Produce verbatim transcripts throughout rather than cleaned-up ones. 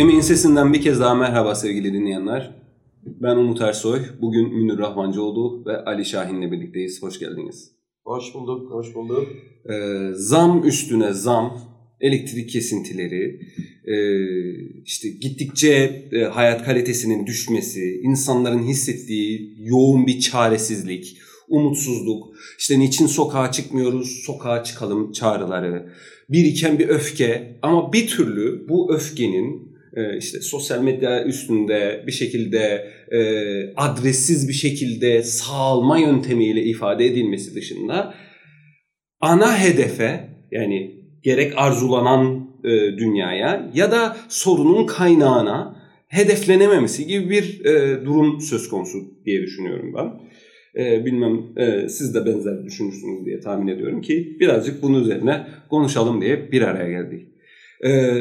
Emin Sesinden bir kez daha merhaba sevgili dinleyenler. Ben Umut Ersoy. Bugün Münir Rahmancıoğlu ve Ali Şahin'le birlikteyiz. Hoş geldiniz. Hoş bulduk, hoş bulduk. Ee, zam üstüne zam, elektrik kesintileri, e, işte gittikçe e, hayat kalitesinin düşmesi, insanların hissettiği yoğun bir çaresizlik, umutsuzluk, işte niçin sokağa çıkmıyoruz, sokağa çıkalım çağrıları, biriken bir öfke ama bir türlü bu öfkenin İşte sosyal medya üstünde bir şekilde e, adressiz bir şekilde sağalma yöntemiyle ifade edilmesi dışında ana hedefe, yani gerek arzulanan e, dünyaya ya da sorunun kaynağına hedeflenememesi gibi bir e, durum söz konusu diye düşünüyorum ben. E, bilmem e, siz de benzer düşünürsünüz diye tahmin ediyorum ki birazcık bunun üzerine konuşalım diye bir araya geldik. E,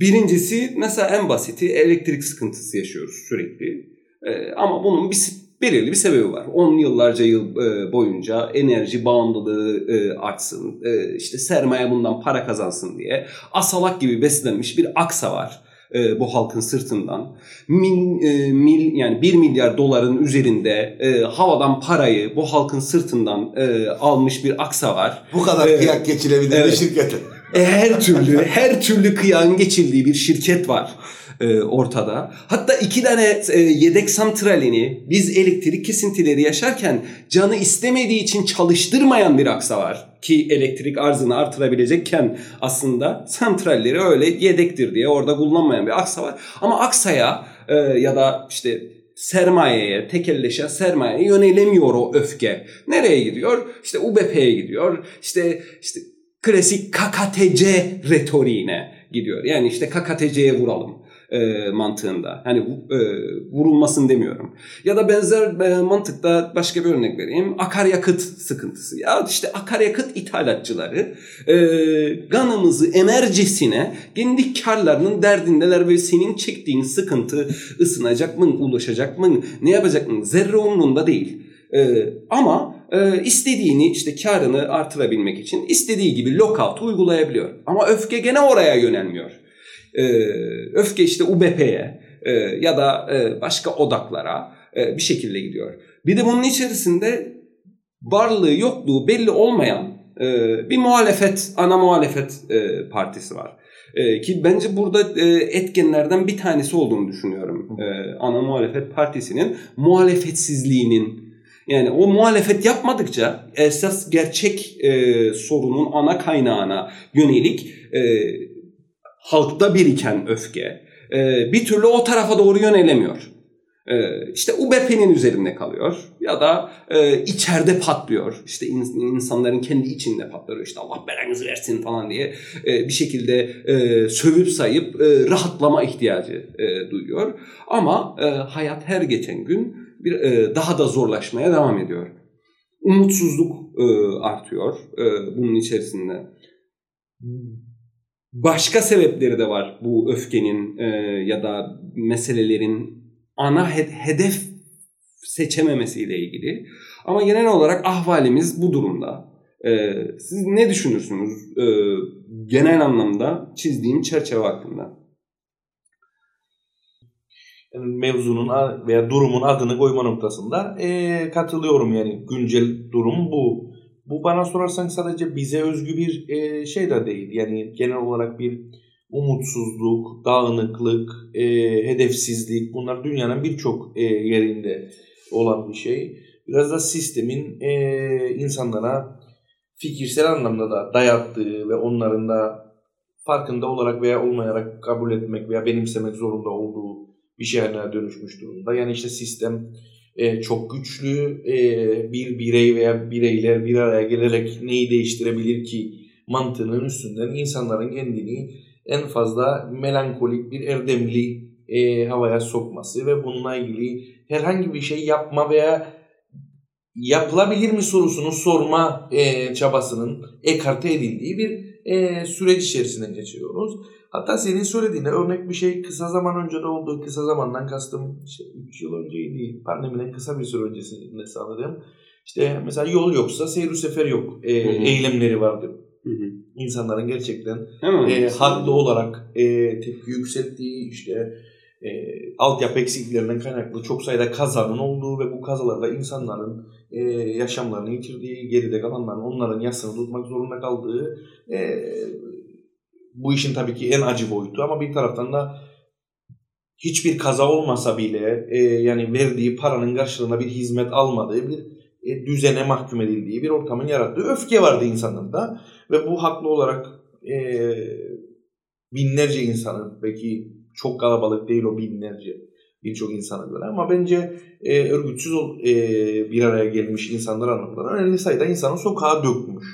Birincisi, mesela en basiti elektrik sıkıntısı yaşıyoruz sürekli. Ee, ama bunun bir, belirli bir sebebi var. on yıllarca yıl e, boyunca enerji bağımlılığı e, artsın, e, işte sermaye bundan para kazansın diye asalak gibi beslenmiş bir aksa var e, bu halkın sırtından. Min, e, mil, yani bir milyar doların üzerinde e, havadan parayı bu halkın sırtından e, almış bir aksa var. Bu kadar ee, kıyak geçilebilir evet. Bir şirketin. Her türlü, her türlü kıyağın geçildiği bir şirket var e, ortada. Hatta iki tane e, yedek santralini biz elektrik kesintileri yaşarken canı istemediği için çalıştırmayan bir aksa var. Ki elektrik arzını artırabilecekken aslında santralleri öyle yedektir diye orada kullanmayan bir aksa var. Ama aksaya e, ya da işte sermayeye, tekelleşen sermayeye yönelemiyor o öfke. Nereye gidiyor? İşte U B P'ye gidiyor. İşte işte klasik K K T C retoriğine gidiyor. Yani işte K K T C'ye vuralım e, mantığında. Hani e, vurulmasın demiyorum. Ya da benzer e, mantıkta başka bir örnek vereyim. Akaryakıt sıkıntısı. Ya işte akaryakıt ithalatçıları e, ganımızı emercesine kendi karlarının derdindeler ve senin çektiğin sıkıntı ısınacak mı, ulaşacak mı, ne yapacak mı? Zerre umrunda değil. E, ama Ee, istediğini, işte karını artırabilmek için istediği gibi lockout uygulayabiliyor. Ama öfke gene oraya yönelmiyor. Ee, öfke işte U B P'ye e, ya da e, başka odaklara e, bir şekilde gidiyor. Bir de bunun içerisinde varlığı yokluğu belli olmayan e, bir muhalefet, ana muhalefet e, partisi var. E, ki bence burada e, etkenlerden bir tanesi olduğunu düşünüyorum. E, ana muhalefet partisinin muhalefetsizliğinin. Yani o muhalefet yapmadıkça esas gerçek e, sorunun ana kaynağına yönelik e, halkta biriken öfke e, bir türlü o tarafa doğru yönelemiyor. E, işte U B P'nin üzerinde kalıyor ya da e, içeride patlıyor. İşte in, insanların kendi içinde patlıyor. İşte Allah belanızı versin falan diye e, bir şekilde e, sövüp sayıp e, rahatlama ihtiyacı e, duyuyor. Ama e, hayat her geçen gün Bir, e, daha da zorlaşmaya devam ediyor. Umutsuzluk e, artıyor e, bunun içerisinde. Başka sebepleri de var bu öfkenin e, ya da meselelerin ana he- hedef seçememesiyle ilgili. Ama genel olarak ahvalimiz bu durumda. E, siz ne düşünürsünüz e, genel anlamda çizdiğim çerçeve hakkında? Mevzunun veya durumun adını koyma noktasında e, katılıyorum, yani güncel durum bu. Bu bana sorarsan sadece bize özgü bir e, şey de değil. Yani genel olarak bir umutsuzluk, dağınıklık, e, hedefsizlik, bunlar dünyanın birçok e, yerinde olan bir şey. Biraz da sistemin e, insanlara fikirsel anlamda da dayattığı ve onların da farkında olarak veya olmayarak kabul etmek veya benimsemek zorunda olduğu bir şeye dönüşmüş durumda. Yani işte sistem e, çok güçlü, e, bir birey veya bireyler bir araya gelerek neyi değiştirebilir ki mantığının üstünden insanların kendini en fazla melankolik bir erdemli e, havaya sokması ve bununla ilgili herhangi bir şey yapma veya yapılabilir mi sorusunu sorma e, çabasının ekarte edildiği bir e, süreç içerisine geçiyoruz. Hatta senin söylediğine örnek bir şey kısa zaman önce de oldu. Kısa zamandan kastım işte üç yıl önceydi. Pandemiden kısa bir süre öncesinde sanırım. İşte mesela yol yoksa seyir sefer yok e, eylemleri vardı. Hı hı. İnsanların gerçekten e, haklı olarak e, tepki yükselttiği, işte e, altyapı eksiklerinden kaynaklı çok sayıda kazanın olduğu ve bu kazalarda insanların e, yaşamlarını yitirdiği, geride kalanların onların yasını tutmak zorunda kaldığı, e, bu işin tabii ki en acı boyutu, ama bir taraftan da hiçbir kaza olmasa bile e, yani verdiği paranın karşılığında bir hizmet almadığı, bir e, düzene mahkum edildiği bir ortamın yarattığı öfke vardı insanlarda. Ve bu haklı olarak e, binlerce insanın, belki çok kalabalık değil o binlerce, birçok insana göre, ama bence e, örgütsüz ol, e, bir araya gelmiş insanlar anlamında önemli sayıda insanı sokağa dökmüş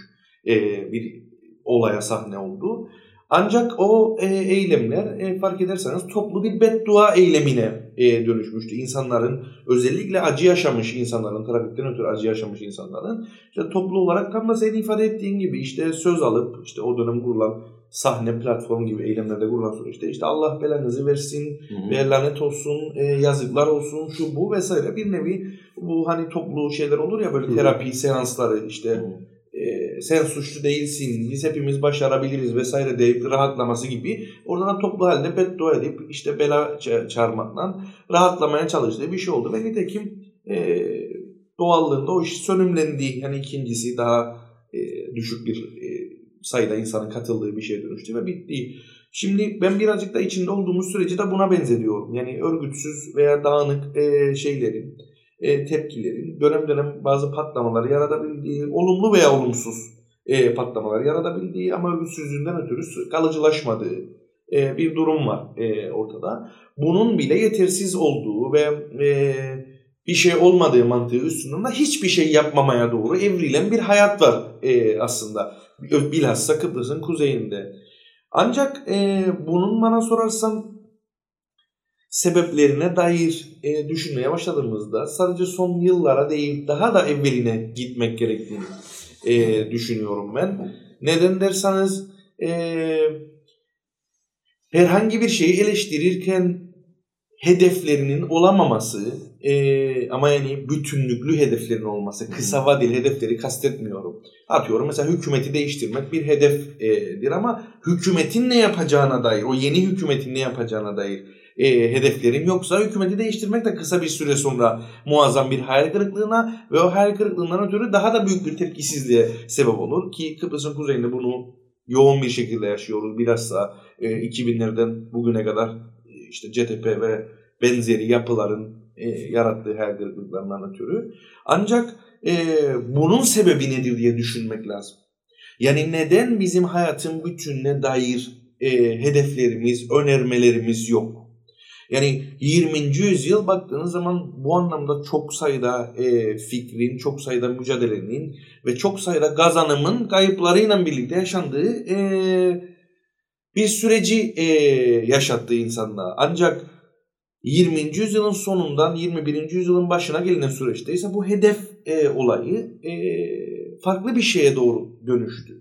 e, bir olaya sahne oldu. Ancak o e, eylemler e, fark ederseniz toplu bir beddua eylemine e, dönüşmüştü. İnsanların, özellikle acı yaşamış insanların, trafikten ötürü acı yaşamış insanların işte toplu olarak, tam da senin ifade ettiğin gibi, işte söz alıp, işte o dönem kurulan sahne, platform gibi eylemlerde kurulan süreçte işte Allah belanızı versin, ve lanet olsun, e, yazıklar olsun, şu bu vesaire, bir nevi bu hani toplu şeyler olur ya böyle, Hı-hı. terapi seansları işte. Hı-hı. Sen suçlu değilsin, biz hepimiz başarabiliriz vesaire deyip rahatlaması gibi, oradan toplu halde beddua edip işte bela çağırmakla rahatlamaya çalıştığı bir şey oldu. Ve nitekim e, doğallığında o iş sönümlendiği, yani ikincisi daha e, düşük bir e, sayıda insanın katıldığı bir şeye dönüştü ve bitti. Şimdi ben birazcık da içinde olduğumuz süreci de buna benzediyorum. Yani örgütsüz veya dağınık e, şeylerin, E, tepkilerin dönem dönem bazı patlamaları yaratabildiği, olumlu veya olumsuz e, patlamaları yaratabildiği ama örgütsüzlüğünden ötürü kalıcılaşmadığı e, bir durum var e, ortada. Bunun bile yetersiz olduğu ve e, bir şey olmadığı mantığı üstünden de hiçbir şey yapmamaya doğru evrilen bir hayat var e, aslında. Bilhassa Kıbrıs'ın kuzeyinde. Ancak e, bunun, bana sorarsan, sebeplerine dair e, düşünmeye başladığımızda sadece son yıllara değil, daha da evveline gitmek gerektiğini e, düşünüyorum ben. Neden derseniz, e, herhangi bir şeyi eleştirirken hedeflerinin olamaması, e, ama yani bütünlüklü hedeflerin olması, kısa vadeli hedefleri kastetmiyorum. Atıyorum mesela hükümeti değiştirmek bir hedefdir, ama hükümetin ne yapacağına dair, o yeni hükümetin ne yapacağına dair E, hedeflerim yoksa, hükümeti değiştirmek de kısa bir süre sonra muazzam bir hayal kırıklığına ve o hayal kırıklığından ötürü daha da büyük bir tepkisizliğe sebep olur ki Kıbrıs'ın kuzeyinde bunu yoğun bir şekilde yaşıyoruz. Bilhassa e, iki binlerden bugüne kadar e, işte C T P ve benzeri yapıların e, yarattığı hayal kırıklığından ötürü. Ancak e, bunun sebebi nedir diye düşünmek lazım. Yani neden bizim hayatın bütününe dair e, hedeflerimiz, önermelerimiz yok? Yani yirminci yüzyıl baktığınız zaman bu anlamda çok sayıda e, fikrin, çok sayıda mücadelenin ve çok sayıda kazanımın kayıplarıyla birlikte yaşandığı e, bir süreci e, yaşattığı insanlığa. Ancak yirminci yüzyılın sonundan yirmi birinci yüzyılın başına gelinen süreçte ise bu hedef e, olayı e, farklı bir şeye doğru dönüştü.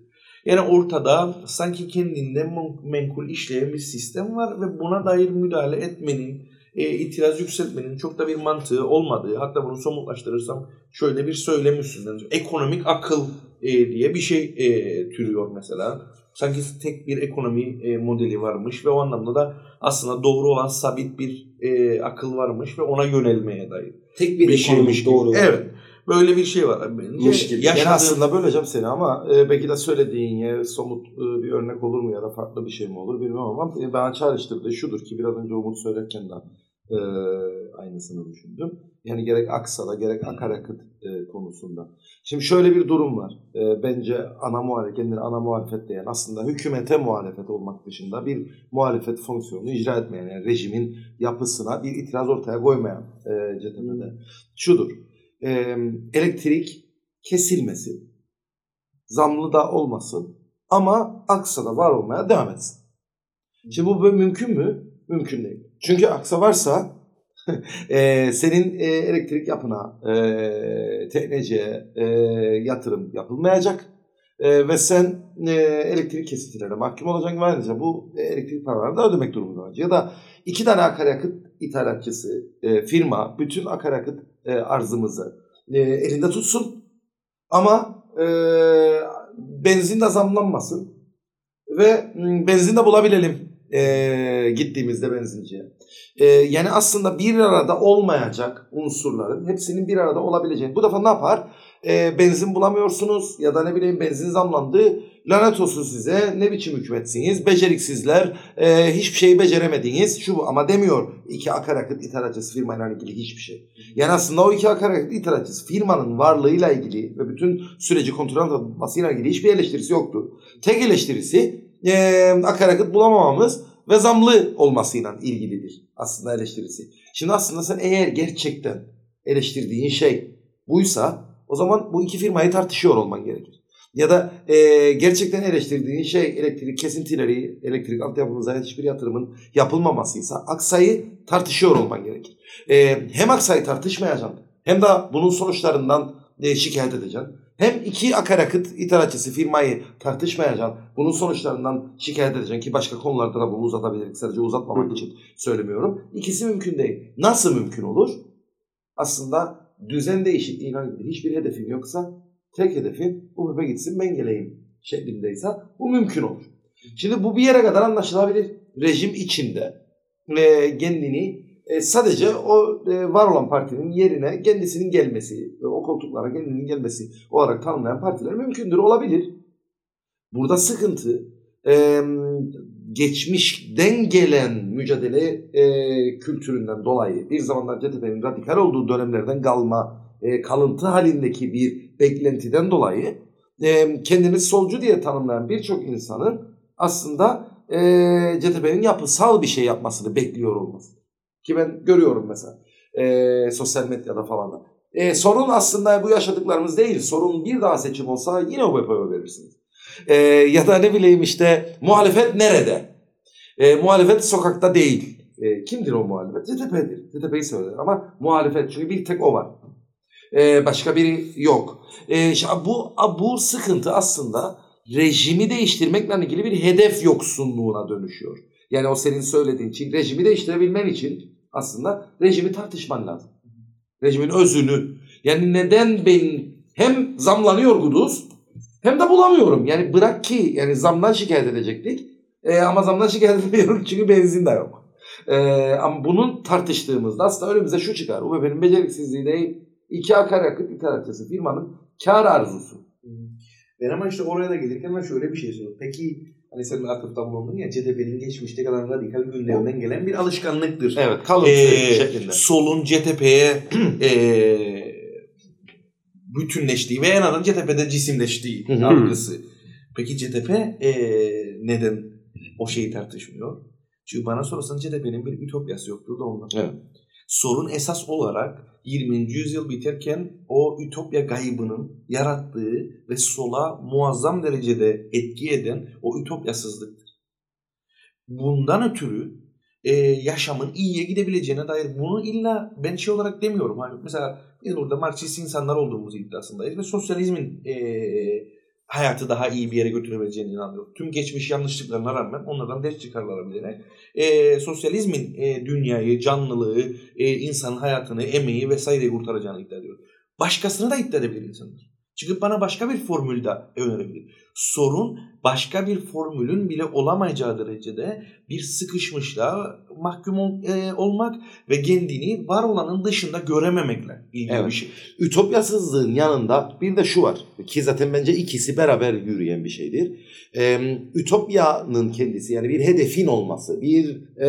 Yani ortada sanki kendinde menkul işleyen bir sistem var ve buna dair müdahale etmenin, e, itiraz yükseltmenin çok da bir mantığı olmadığı, hatta bunu somutlaştırırsam şöyle bir söylem üstünden, ekonomik akıl e, diye bir şey e, türüyor mesela. Sanki tek bir ekonomi e, modeli varmış ve o anlamda da aslında doğru olan sabit bir e, akıl varmış ve ona yönelmeye dair. Tek bir, bir ekonomik doğru. Evet. Böyle bir şey var. Yaşadığı... Yani aslında böleceğim seni ama e, belki de söylediğin yer somut e, bir örnek olur mu ya da farklı bir şey mi olur bilmiyorum, ama e, ben çağrıştırdığı şudur ki biraz önce Umut söylerken de e, aynısını düşündüm. Yani gerek Aksa'da gerek akarakıt e, konusunda. Şimdi şöyle bir durum var. E, bence ana muhalefet, kendini ana muhalefet diyen, aslında hükümete muhalefet olmak dışında bir muhalefet fonksiyonunu icra etmeyen, yani rejimin yapısına bir itiraz ortaya koymayan e, C T P'de. Şudur. Elektrik kesilmesin, zamlı da olmasın ama Aksa'da var olmaya devam etsin. Şimdi bu böyle mümkün mü? Mümkün değil. Çünkü Aksa varsa senin elektrik yapına, tekneciye yatırım yapılmayacak ve sen elektrik kesintilerine mahkum olacaksın ve ayrıca bu elektrik paralarını da ödemek durumunda olacak. Ya da iki tane akaryakıt ithalatçısı firma bütün akaryakıt arzımızı elinde tutsun ama benzin de zamlanmasın ve benzin de bulabilelim e, gittiğimizde benzinciye. E, yani aslında bir arada olmayacak unsurların hepsinin bir arada olabileceği. Bu defa ne yapar? E, benzin bulamıyorsunuz ya da ne bileyim benzin zamlandı. Lanet olsun size, ne biçim hükümetsiniz, beceriksizler, e, hiçbir şeyi beceremediniz. Şu bu ama demiyor iki akaryakıt ithalatçısı firmayla ilgili hiçbir şey. Yani aslında o iki akaryakıt ithalatçısı firmanın varlığıyla ilgili ve bütün süreci kontrol edilmesiyle ilgili hiçbir eleştirisi yoktu. Tek eleştirisi e, akaryakıt bulamamamız ve zamlı olmasıyla ilgilidir aslında eleştirisi. Şimdi aslında sen eğer gerçekten eleştirdiğin şey buysa o zaman bu iki firmayı tartışıyor olman gerekir. Ya da e, gerçekten eleştirdiğin şey elektrik kesintileri, elektrik altyapımıza hiçbir yatırımın yapılmamasıysa aksayı tartışıyor olman gerekir. E, hem aksayı tartışmayacaksın hem de bunun sonuçlarından e, şikayet edeceksin. Hem iki akaryakıt ithalatçısı firmayı tartışmayacaksın, bunun sonuçlarından şikayet edeceksin ki başka konularda da bunu uzatabiliriz. Sadece uzatmamak için söylemiyorum. İkisi mümkün değil. Nasıl mümkün olur? Aslında düzen değişikliğiyle ilgili hiçbir hedefin yoksa tek hedefin U P P gitsin ben geleyim şeklindeyse bu mümkün olur. Şimdi bu bir yere kadar anlaşılabilir. Rejim içinde e, kendini e, sadece o e, var olan partinin yerine kendisinin gelmesi ve o koltuklara kendinin gelmesi olarak tanımlayan partiler mümkündür, olabilir. Burada sıkıntı e, geçmişten gelen mücadele e, kültüründen dolayı bir zamanlar C T P'nin radikal olduğu dönemlerden kalma e, kalıntı halindeki bir beklentiden dolayı e, kendini solcu diye tanımlayan birçok insanın aslında e, C T P'nin yapısal bir şey yapmasını bekliyor olması. Ki ben görüyorum mesela e, sosyal medyada falan da. E, sorun aslında bu yaşadıklarımız değil. Sorun bir daha seçim olsa yine o U P P'ye verirsiniz. E, ya da ne bileyim işte muhalefet nerede? E, muhalefet sokakta değil. E, kimdir o muhalefet? C T P'dir. C T P'yi söyler ama muhalefet çünkü bir tek o var. Ee, başka biri yok. Ee, bu bu sıkıntı aslında rejimi değiştirmekle ilgili bir hedef yoksunluğuna dönüşüyor. Yani o senin söylediğin için rejimi değiştirebilmen için aslında rejimi tartışman lazım. Rejimin özünü. Yani neden ben hem zamlanıyor Guduz hem de bulamıyorum. Yani bırak ki yani zamdan şikayet edecektik ee, ama zamdan şikayet edemiyorum çünkü benzin de yok. Ee, ama bunun tartıştığımızda aslında önümüze şu çıkar. U B P'nin beceriksizliği değil. İki akaryakıt ithalatçısı firmanın kar arzusu. Ben ama işte oraya da gelirken ben şöyle bir şey soruyorum. Peki hani senin atıftan bulundun ya C T P'nin geçmişte kadar radikal gündemden gelen bir alışkanlıktır. Evet, kalıntı ee, şeklinde. Solun C T P'ye e, bütünleştiği ve en azından C T P'de cisimleştiği algısı. Peki C T P e, neden o şeyi tartışmıyor? Çünkü bana sorarsan C T P'nin bir ütopyası yoktur da ondan. Evet. Sorun esas olarak yirminci yüzyıl biterken o ütopya kaybının yarattığı ve sola muazzam derecede etki eden o ütopyasızlıktır. Bundan ötürü e, yaşamın iyiye gidebileceğine dair bunu illa ben şey olarak demiyorum. Hani mesela biz burada Marksist insanlar olduğumuz iddiasındayız ve sosyalizmin e, hayatı daha iyi bir yere götürebileceğine inanıyorum. Tüm geçmiş yanlışlıklarına rağmen onlardan ders çıkarılabilene. E, sosyalizmin e, dünyayı, canlılığı, e, insanın hayatını, emeği vesaireyi kurtaracağını iddia ediyor. Başkasını da iddia edebilir insanlar. Çıkıp bana başka bir formül de önerebilir. Sorun başka bir formülün bile olamayacağı derecede bir sıkışmışlığa mahkum ol, e, olmak ve kendini var olanın dışında görememekle ilgili evet. Bir şey. Ütopyasızlığın yanında bir de şu var ki zaten bence ikisi beraber yürüyen bir şeydir. E, ütopyanın kendisi yani bir hedefin olması, bir e,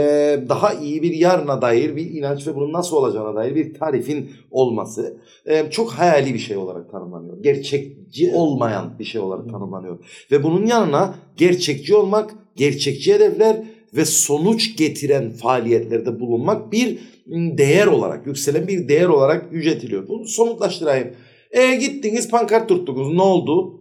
daha iyi bir yarına dair bir inanç ve bunun nasıl olacağına dair bir tarifin olması e, çok hayali bir şey olarak tanımlanıyor. Gerçekçi olmayan bir şey olarak tanımlanıyor. Ve bunun yanına gerçekçi olmak, gerçekçi hedefler ve sonuç getiren faaliyetlerde bulunmak bir değer olarak, yükselen bir değer olarak yüceltiliyor. Bunu somutlaştırayım. E gittiniz pankart tuttunuz, ne oldu?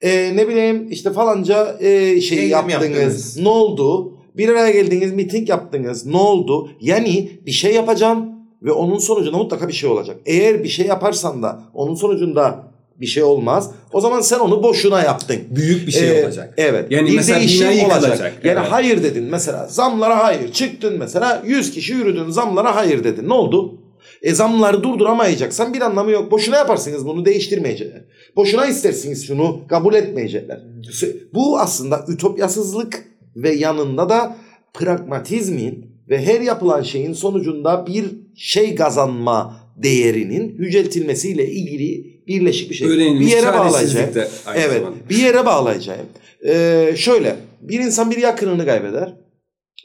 E, ne bileyim işte falanca e, şey Eylem yaptınız, yaptınız, ne oldu? Bir araya geldiniz, miting yaptınız, ne oldu? Yani bir şey yapacağım ve onun sonucunda mutlaka bir şey olacak. Eğer bir şey yaparsan da onun sonucunda bir şey olmaz. O zaman sen onu boşuna yaptın. Büyük bir şey ee, olacak. Evet. Yani bir mesela binayı olacak. Olacak. Yani evet. Hayır dedin mesela. Zamlara hayır. Çıktın mesela. yüz kişi yürüdün. Zamlara hayır dedin. Ne oldu? E zamları durduramayacaksan bir anlamı yok. Boşuna yaparsınız bunu, değiştirmeyecekler. Boşuna istersiniz şunu, kabul etmeyecekler. Bu aslında ütopyasızlık ve yanında da pragmatizmin ve her yapılan şeyin sonucunda bir şey kazanma değerinin yüceltilmesiyle ilgili birleşik bir şey. Öğrenim, bir yere bağlayacağım. Evet, zamanda. bir yere bağlayacağım. Ee, şöyle, bir insan bir yakınını kaybeder.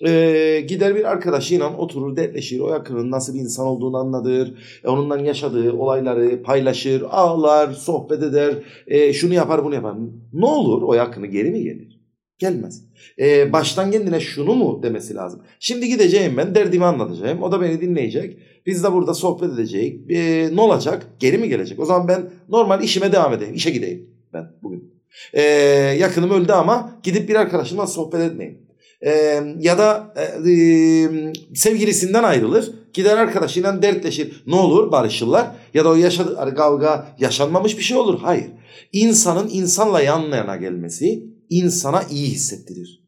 Ee, gider bir arkadaşıyla oturur, dertleşir, o yakının nasıl bir insan olduğunu anladır, onunla yaşadığı olayları paylaşır, ağlar, sohbet eder, e, şunu yapar, bunu yapar. Ne olur, o yakını geri mi gelir? Gelmez. Ee, baştan kendine şunu mu demesi lazım? Şimdi gideceğim, ben derdimi anlatacağım, o da beni dinleyecek, biz de burada sohbet edecek, ee, ne olacak, geri mi gelecek? O zaman ben normal işime devam edeyim, işe gideyim ben bugün. Ee, yakınım öldü ama gidip bir arkadaşımla sohbet etmeyeyim. Ee, ya da e, sevgilisinden ayrılır, gider arkadaşıyla dertleşir, ne olur barışırlar, ya da o yaşadığı kavga yaşanmamış bir şey olur. Hayır, insanın insanla yan yana gelmesi insana iyi hissettirir.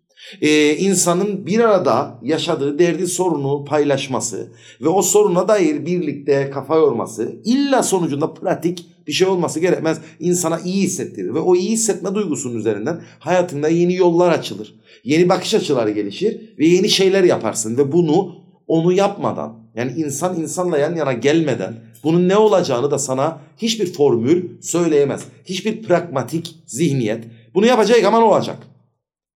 Ee, insanın bir arada yaşadığı derdi, sorunu paylaşması ve o soruna dair birlikte kafa yorması, illa sonucunda pratik bir şey olması gerekmez, insana iyi hissettirir ve o iyi hissetme duygusunun üzerinden hayatında yeni yollar açılır, yeni bakış açıları gelişir ve yeni şeyler yaparsın. Ve bunu onu yapmadan, yani insan insanla yan yana gelmeden, bunun ne olacağını da sana hiçbir formül söyleyemez, hiçbir pragmatik zihniyet. Bunu yapacak ama ne olacak?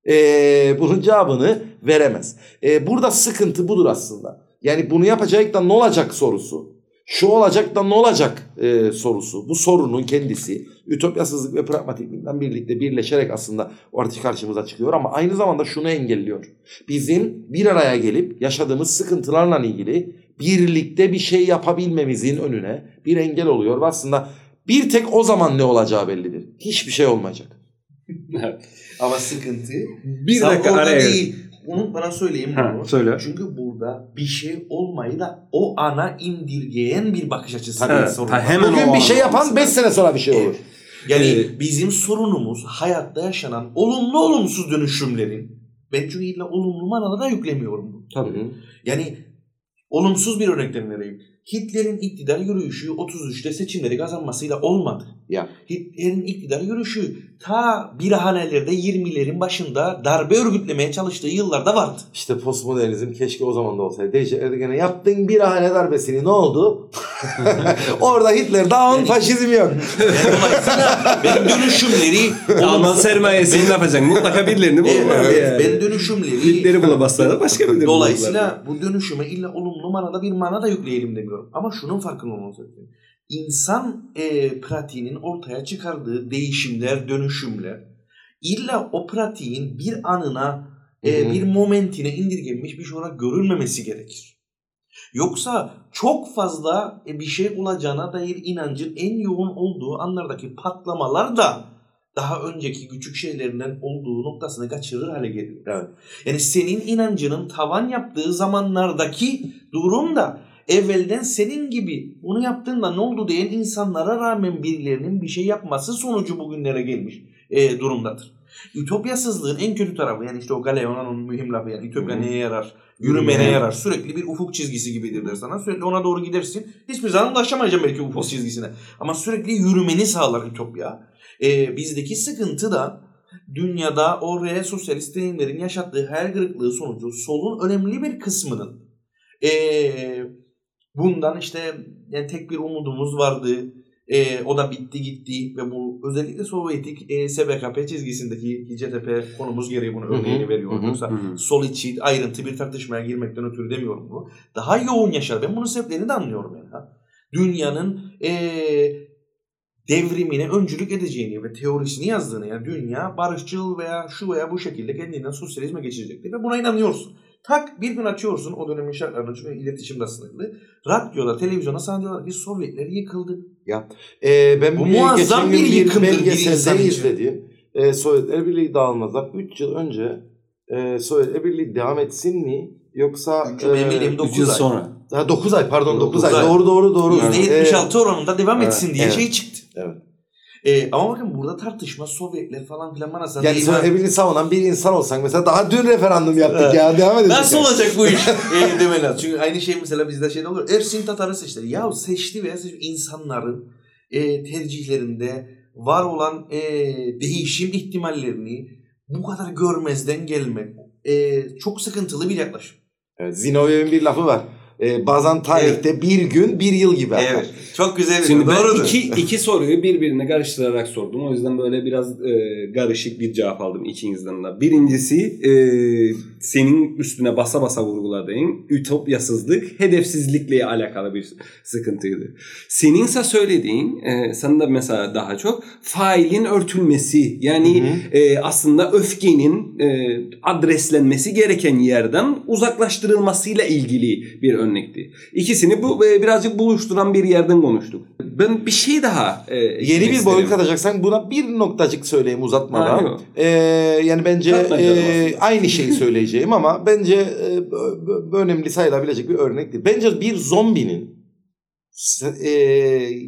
Ee, bunun cevabını veremez. Ee, burada sıkıntı budur aslında. Yani bunu yapacak da ne olacak sorusu, şu olacak da ne olacak e, sorusu, bu sorunun kendisi ütopyasızlık ve pragmatiklikten birlikte birleşerek aslında artık karşımıza çıkıyor. Ama aynı zamanda şunu engelliyor: bizim bir araya gelip yaşadığımız sıkıntılarla ilgili birlikte bir şey yapabilmemizin önüne bir engel oluyor. Ve aslında bir tek o zaman ne olacağı bellidir, hiçbir şey olmayacak. Ama sıkıntı bir dakika araya değil. Umut, bana söyleyeyim ha, bunu. Söyle. Çünkü burada bir şey olmayı da o ana indirgeyen bir bakış açısı. Evet. Hemen bugün bir şey yapan beş sene sonra bir şey olur. Evet. Yani ee, bizim sorunumuz hayatta yaşanan olumlu olumsuz dönüşümlerin. Ben çünkü illa olumlu manada da yüklemiyorum. Tabii. Yani olumsuz bir örnekten vereyim. Hitler'in iktidar yürüyüşü otuz üçte seçimleri kazanmasıyla olmadı. Ya. Hitler'in iktidar yürüyüşü ta birahanelerde yirmilerin başında darbe örgütlemeye çalıştığı yıllarda vardı. İşte postmodernizm keşke o zaman da olsaydı. Değişik Erdoğan'a yaptığın birahane darbesini ne oldu? Orada Hitler daha on yani, faşizm yok. Yani ben dönüşümleri Alman sermayesini yapacaksın. Mutlaka birilerini bulurlar. Evet, yani. Ben dönüşümleri Hitler'i bulamazlar da başka birilerini bulurlar. Dolayısıyla bu dönüşüme illa olumlu manada bir manada yükleyelim demiyorum. Ama şunun farkında olmanız gerekiyor. İnsan e, pratiğinin ortaya çıkardığı değişimler, dönüşümler, illa o pratiğin bir anına, e, bir momentine indirgenmiş bir şey olarak görülmemesi gerekir. Yoksa çok fazla e, bir şey olacağına dair inancın en yoğun olduğu anlardaki patlamalar da daha önceki küçük şeylerinden olduğu noktasını kaçırır hale geliyor. Evet. Yani senin inancının tavan yaptığı zamanlardaki durum da evvelden senin gibi bunu yaptığında ne oldu diyen insanlara rağmen birilerinin bir şey yapması sonucu bugünlere gelmiş e, durumdadır. Ütopyasızlığın en kötü tarafı, yani işte o Galeano'nun mühim lafı, yani ütopya neye yarar, yürümeye hmm. yarar, sürekli bir ufuk çizgisi gibidir der sana, sürekli ona doğru gidersin, hiçbir zaman ulaşamayacaksın belki ufuk çizgisine ama sürekli yürümeni sağlar ütopya. E, bizdeki sıkıntı da dünyada o real sosyalist deneyimlerin yaşattığı her kırıklığı sonucu solun önemli bir kısmının eee bundan işte yani tek bir umudumuz vardı, e, o da bitti gitti ve bu özellikle Sovyetik e, S B K P çizgisindeki C T P konumuz gereği bunu örneğini veriyorum. Yoksa sol içi ayrıntı bir tartışmaya girmekten ötürü demiyorum bunu. Daha yoğun yaşar. Ben bunun sebeplerini de anlıyorum yani. Ha. Dünyanın e, devrimine öncülük edeceğini ve teorisini yazdığını, yani dünya barışçıl veya şu veya bu şekilde kendinden sosyalizme geçecekti ve buna inanıyorsun. Tak bir gün açıyorsun o dönemin şartlarını, çünkü iletişim de sınırlı. Radyoda, televizyona sana diyorlar ki Sovyetler yıkıldı. Ya, e, ben bu muazzam bir yıkımdır. Belgeselde izlediğim e, Sovyetler Birliği dağılmazlar. üç yıl önce e, Sovyetler Birliği devam etsin mi? Yoksa üç e, yıl sonra. Ha, dokuz ay pardon dokuz ay. ay. Doğru doğru doğru. yüzde yetmiş altı oranında devam etsin evet, diye evet. şey çıktı. Evet. E, ama bakın burada tartışma Sovyetler falan filan bana sana... Yani Sovyetleri savunan bir insan olsan mesela daha dün referandum yaptık ya devam edelim. Nasıl yani olacak bu iş? e, demeli lazım. Çünkü aynı şey mesela bizde şeyde olur. Ersin Tatar'ı seçti. Ya seçti veya seçti insanların e, tercihlerinde var olan e, değişim ihtimallerini bu kadar görmezden gelmek e, çok sıkıntılı bir yaklaşım. Evet, Zinovev'in bir lafı var. Ee, bazen tarihte evet, bir gün bir yıl gibi. Evet. Çok güzel. Şimdi ben doğrudur. iki iki soruyu birbirine karıştırarak sordum. O yüzden böyle biraz e, karışık bir cevap aldım ikinizden de. Birincisi e, senin üstüne basa basa vurguladığın ütopyasızlık, hedefsizlikle alakalı bir sıkıntıydı. Seninse söylediğin, e, sen de mesela daha çok failin örtülmesi, yani e, aslında öfkenin e, adreslenmesi gereken yerden uzaklaştırılmasıyla ilgili bir örnekti. İkisini bu birazcık buluşturan bir yerden konuştuk. Ben bir şey daha e, yeni bir boyut katacaksan buna bir noktacık söyleyeyim uzatmadan. E, yani bence e, aynı şeyi söyleyeceğim ama bence e, önemli sayılabilecek bir örnekti. Bence bir zombinin e,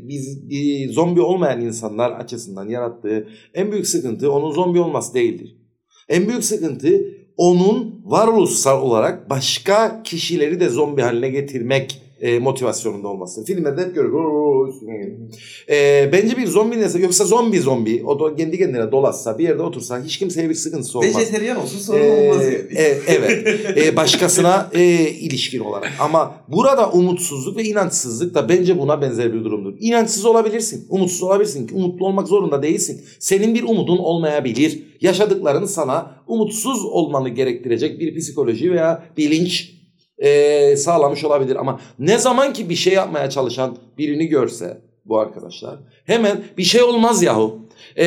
biz e, zombi olmayan insanlar açısından yarattığı en büyük sıkıntı onun zombi olması değildir. En büyük sıkıntı onun varoluşsal olarak başka kişileri de zombi haline getirmek e, motivasyonunda olması. Filmlerde hep görüyoruz. E, bence bir zombi neyse, yoksa zombi zombi o da kendi kendine dolaşsa bir yerde otursa hiç kimseye bir sıkıntısı olmaz. Vejeteryan olsun sorun e, olmaz. E, evet. E, başkasına e, ilişkin olarak. Ama burada umutsuzluk ve inançsızlık da bence buna benzer bir durumdur. İnançsız olabilirsin. Umutsuz olabilirsin. Umutlu olmak zorunda değilsin. Senin bir umudun olmayabilir. Yaşadıkların sana umutsuz olmanı gerektirecek bir psikoloji veya bilinç e, sağlamış olabilir. Ama ne zaman ki bir şey yapmaya çalışan birini görse bu arkadaşlar hemen bir şey olmaz yahu. E,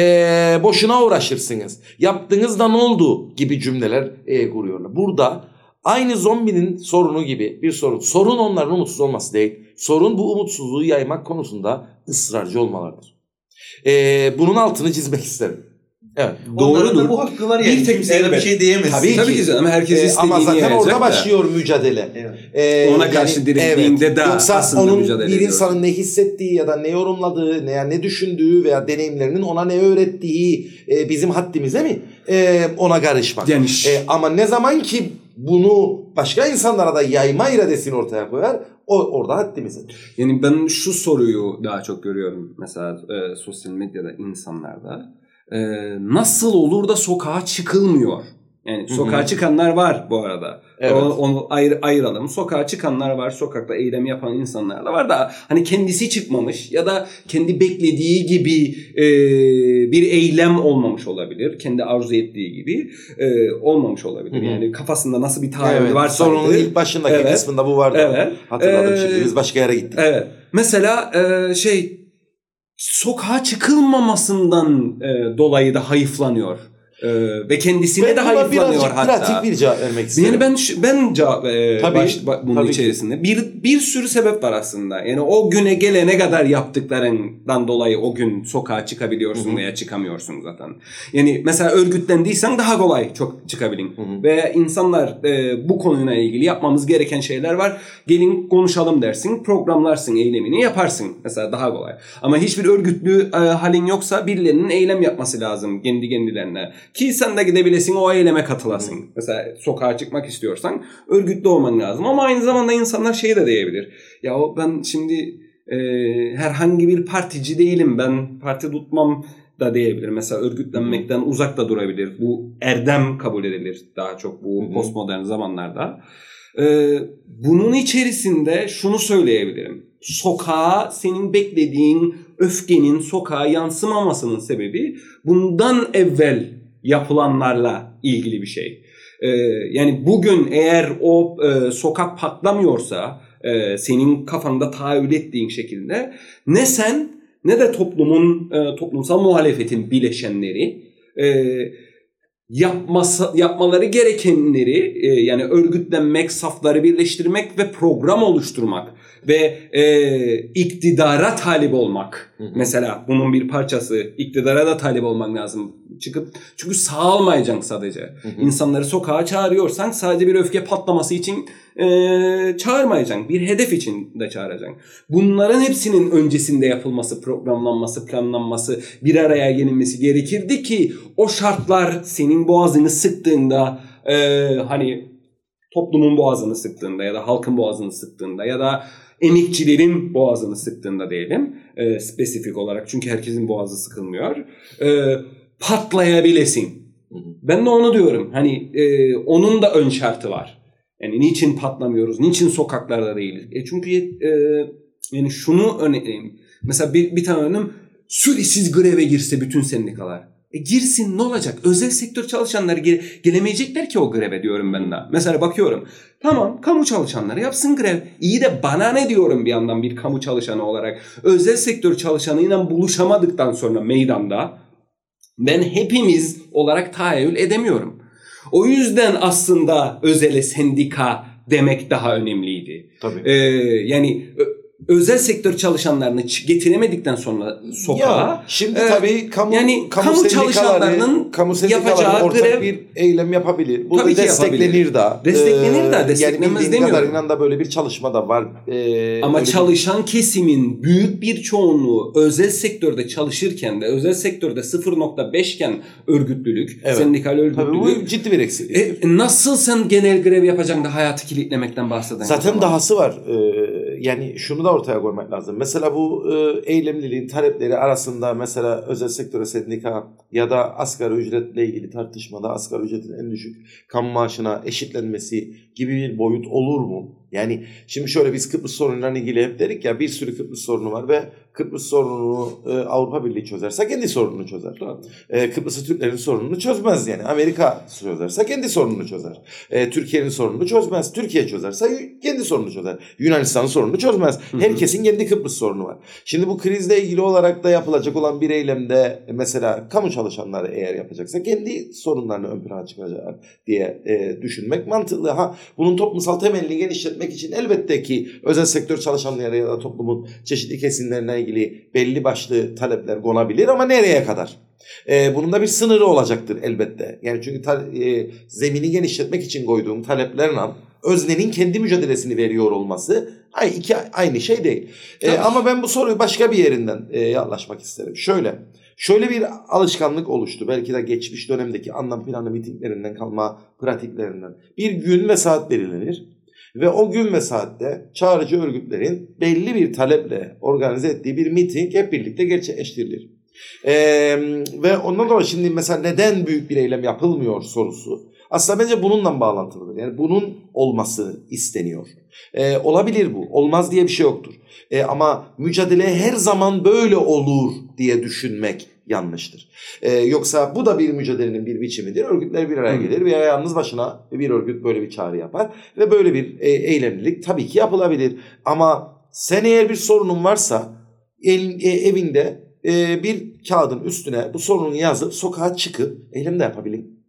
boşuna uğraşırsınız. Yaptığınızda ne oldu gibi cümleler e, kuruyorlar. Burada aynı zombinin sorunu gibi bir sorun. Sorun onların umutsuz olması değil. Sorun bu umutsuzluğu yaymak konusunda ısrarcı olmalardır. E, bunun altını çizmek isterim. Evet, doğrudur. Bu hakkı var yani. Bir tek kimseye bir şey diyemez. Tabii, Tabii ki. ki. Ama herkes ee, istediğini ama zaten orada da başlıyor mücadele. Evet. Ee, Ona yani, karşı direndiğinde evet, de aslında onun mücadele ediyor. Bir insanın ediyoruz. Ne hissettiği ya da ne yorumladığı, ne, yani ne düşündüğü veya deneyimlerinin ona ne öğrettiği e, bizim haddimize mi? E, ona karışmak. E, ama ne zaman ki bunu başka insanlara da yayma iradesini ortaya koyar, o orada haddimize. Yani ben şu soruyu daha çok görüyorum mesela e, sosyal medyada insanlarda. Ee, nasıl olur da sokağa çıkılmıyor? Yani sokağa Hı-hı. çıkanlar var bu arada. Evet. Onu, onu ayır, ayıralım. Sokağa çıkanlar var. Sokakta eylem yapan insanlar da var da hani kendisi çıkmamış ya da kendi beklediği gibi e, bir eylem olmamış olabilir. Kendi arzu ettiği gibi e, olmamış olabilir. Hı-hı. Yani kafasında nasıl bir tahammül evet, varsa. Sorunun ilk başındaki evet, kısmında bu vardı. Evet. Hatırladım ee, şimdi. Biz başka yere gittik. Evet. Mesela e, şey... sokağa çıkılmamasından e, dolayı da hayıflanıyor. E, ve kendisine ben de hayıflanıyor hatta. Pratik bir cevap vermek istiyorum. Yani ben şu, ben cevap e, tabii, baş, bak, bunun tabii içerisinde. Ki. Bir bir sürü sebep var aslında. Yani o güne gelene kadar yaptıklarından dolayı o gün sokağa çıkabiliyorsun Hı-hı. veya çıkamıyorsun zaten. Yani mesela örgütlendiysen daha kolay çok çıkabilin. Hı-hı. Ve insanlar e, bu konuyla ilgili yapmamız gereken şeyler var. Gelin konuşalım dersin, programlarsın, eylemini yaparsın. Mesela daha kolay. Ama hiçbir örgütlü e, halin yoksa birilerinin eylem yapması lazım kendi kendilerine. Ki sen de gidebilesin, o eyleme katılasın. Hmm. Mesela sokağa çıkmak istiyorsan örgütlü olman lazım. Ama aynı zamanda insanlar şeyi de diyebilir. Ya ben şimdi e, herhangi bir partici değilim. Ben parti tutmam da diyebilir. Mesela örgütlenmekten uzak da durabilir. Bu erdem kabul edilir daha çok bu hmm. postmodern zamanlarda. E, bunun içerisinde şunu söyleyebilirim. Sokağa senin beklediğin öfkenin sokağa yansımamasının sebebi bundan evvel yapılanlarla ilgili bir şey. Ee, yani bugün eğer o e, sokak patlamıyorsa e, senin kafanda tahayyül ettiğin şekilde ne sen ne de toplumun e, toplumsal muhalefetin bileşenleri e, yapması, yapmaları gerekenleri e, yani örgütlenmek, safları birleştirmek ve program oluşturmak ve e, iktidara talip olmak Mesela bunun bir parçası. İktidara da talip olman lazım. Çıkıp çünkü sağ almayacaksın sadece. Hı hı. İnsanları sokağa çağırıyorsan sadece bir öfke patlaması için e, çağırmayacaksın. Bir hedef için de çağıracaksın. Bunların hepsinin öncesinde yapılması, programlanması, planlanması, bir araya gelinmesi gerekirdi ki o şartlar senin boğazını sıktığında e, hani toplumun boğazını sıktığında ya da halkın boğazını sıktığında ya da emekçilerin boğazını sıktığında diyelim e, spesifik olarak, çünkü herkesin boğazı sıkılmıyor, e, patlayabilesin. Hı hı. Ben de onu diyorum. Hani e, onun da ön şartı var. Yani niçin patlamıyoruz? Niçin sokaklarda değiliz? E çünkü e, yani şunu örnekleyeyim. Mesela bir, bir tane örneğim, süresiz greve girse bütün sendikalar. E girsin, ne olacak? Özel sektör çalışanları ge- gelemeyecekler ki o greve diyorum ben de. Mesela bakıyorum. Tamam, kamu çalışanları yapsın grev. İyi de bana ne diyorum bir yandan bir kamu çalışanı olarak. Özel sektör çalışanıyla buluşamadıktan sonra meydanda ben hepimiz olarak tahayyül edemiyorum. O yüzden aslında özele sendika demek daha önemliydi. Tabii. Ee, yani... Özel sektör çalışanlarını getiremedikten sonra sokağa. Ya, şimdi e, tabii kamu, yani, kamu, kamu çalışanlarının kamu yapacağı grev bir eylem yapabilir. Bu tabii ki desteklenir da. Desteklenir da, desteklenmez yani demiyorum. Kadarıyla da böyle bir çalışma da var. Ee, Ama çalışan bir... kesimin büyük bir çoğunluğu özel sektörde çalışırken de özel sektörde sıfır nokta beş iken örgütlülük, evet. sendikal örgütlülük. Tabii bu ciddi bir eksiklik. E, nasıl sen genel grev yapacaksın da hayatı kilitlemekten bahseden? Zaten dahası var. Ee, yani şunu da ortaya koymak lazım. Mesela bu e, eylemliliğin talepleri arasında mesela özel sektöre sendika ya da asgari ücretle ilgili tartışmada asgari ücretin en düşük kamu maaşına eşitlenmesi gibi bir boyut olur mu? Yani şimdi şöyle, biz Kıbrıs sorunlarına ilgili hep dedik ya, bir sürü Kıbrıs sorunu var ve Kıbrıs sorununu e, Avrupa Birliği çözerse kendi sorununu çözer. E, Kıbrıs'ı Türklerin sorununu çözmez yani. Amerika çözerse kendi sorununu çözer. E, Türkiye'nin sorununu çözmez. Türkiye çözerse kendi sorununu çözer. Yunanistan'ın sorununu çözmez. Herkesin kendi Kıbrıs sorunu var. Şimdi bu krizle ilgili olarak da yapılacak olan bir eylemde mesela kamu çalışanları eğer yapacaksa kendi sorunlarını ön plana çıkaracak diye e, düşünmek mantıklı. Ha, bunun toplumsal temelini genişletmek için elbette ki özel sektör çalışanları ya da toplumun çeşitli kesimlerine ilgili belli başlı talepler konabilir ama nereye kadar? Ee, bunun da bir sınırı olacaktır elbette. Yani çünkü ta, e, zemini genişletmek için koyduğum taleplerle öznenin kendi mücadelesini veriyor olması ay, iki, aynı şey değil. E, ama ben bu soruyu başka bir yerinden e, yaklaşmak isterim. Şöyle, şöyle bir alışkanlık oluştu. Belki de geçmiş dönemdeki anlam planı mitinglerinden kalma pratiklerinden. Bir gün ve saat belirlenir. Ve o gün ve saatte çağrıcı örgütlerin belli bir taleple organize ettiği bir miting hep birlikte gerçekleştirilir. Ee, ve ondan dolayı şimdi mesela neden büyük bir eylem yapılmıyor sorusu aslında bence bununla bağlantılıdır. Yani bunun olması isteniyor. Ee, olabilir bu. Olmaz diye bir şey yoktur. Ee, ama mücadele her zaman böyle olur diye düşünmek yanlıştır. Ee, yoksa bu da bir mücadelenin bir biçimidir. Örgütler bir araya gelir veya yalnız başına bir örgüt böyle bir çağrı yapar ve böyle bir e, eylemlilik tabii ki yapılabilir. Ama sen eğer bir sorunun varsa el, e, evinde e, bir kağıdın üstüne bu sorununu yazıp sokağa çıkıp eylem de yapabilin.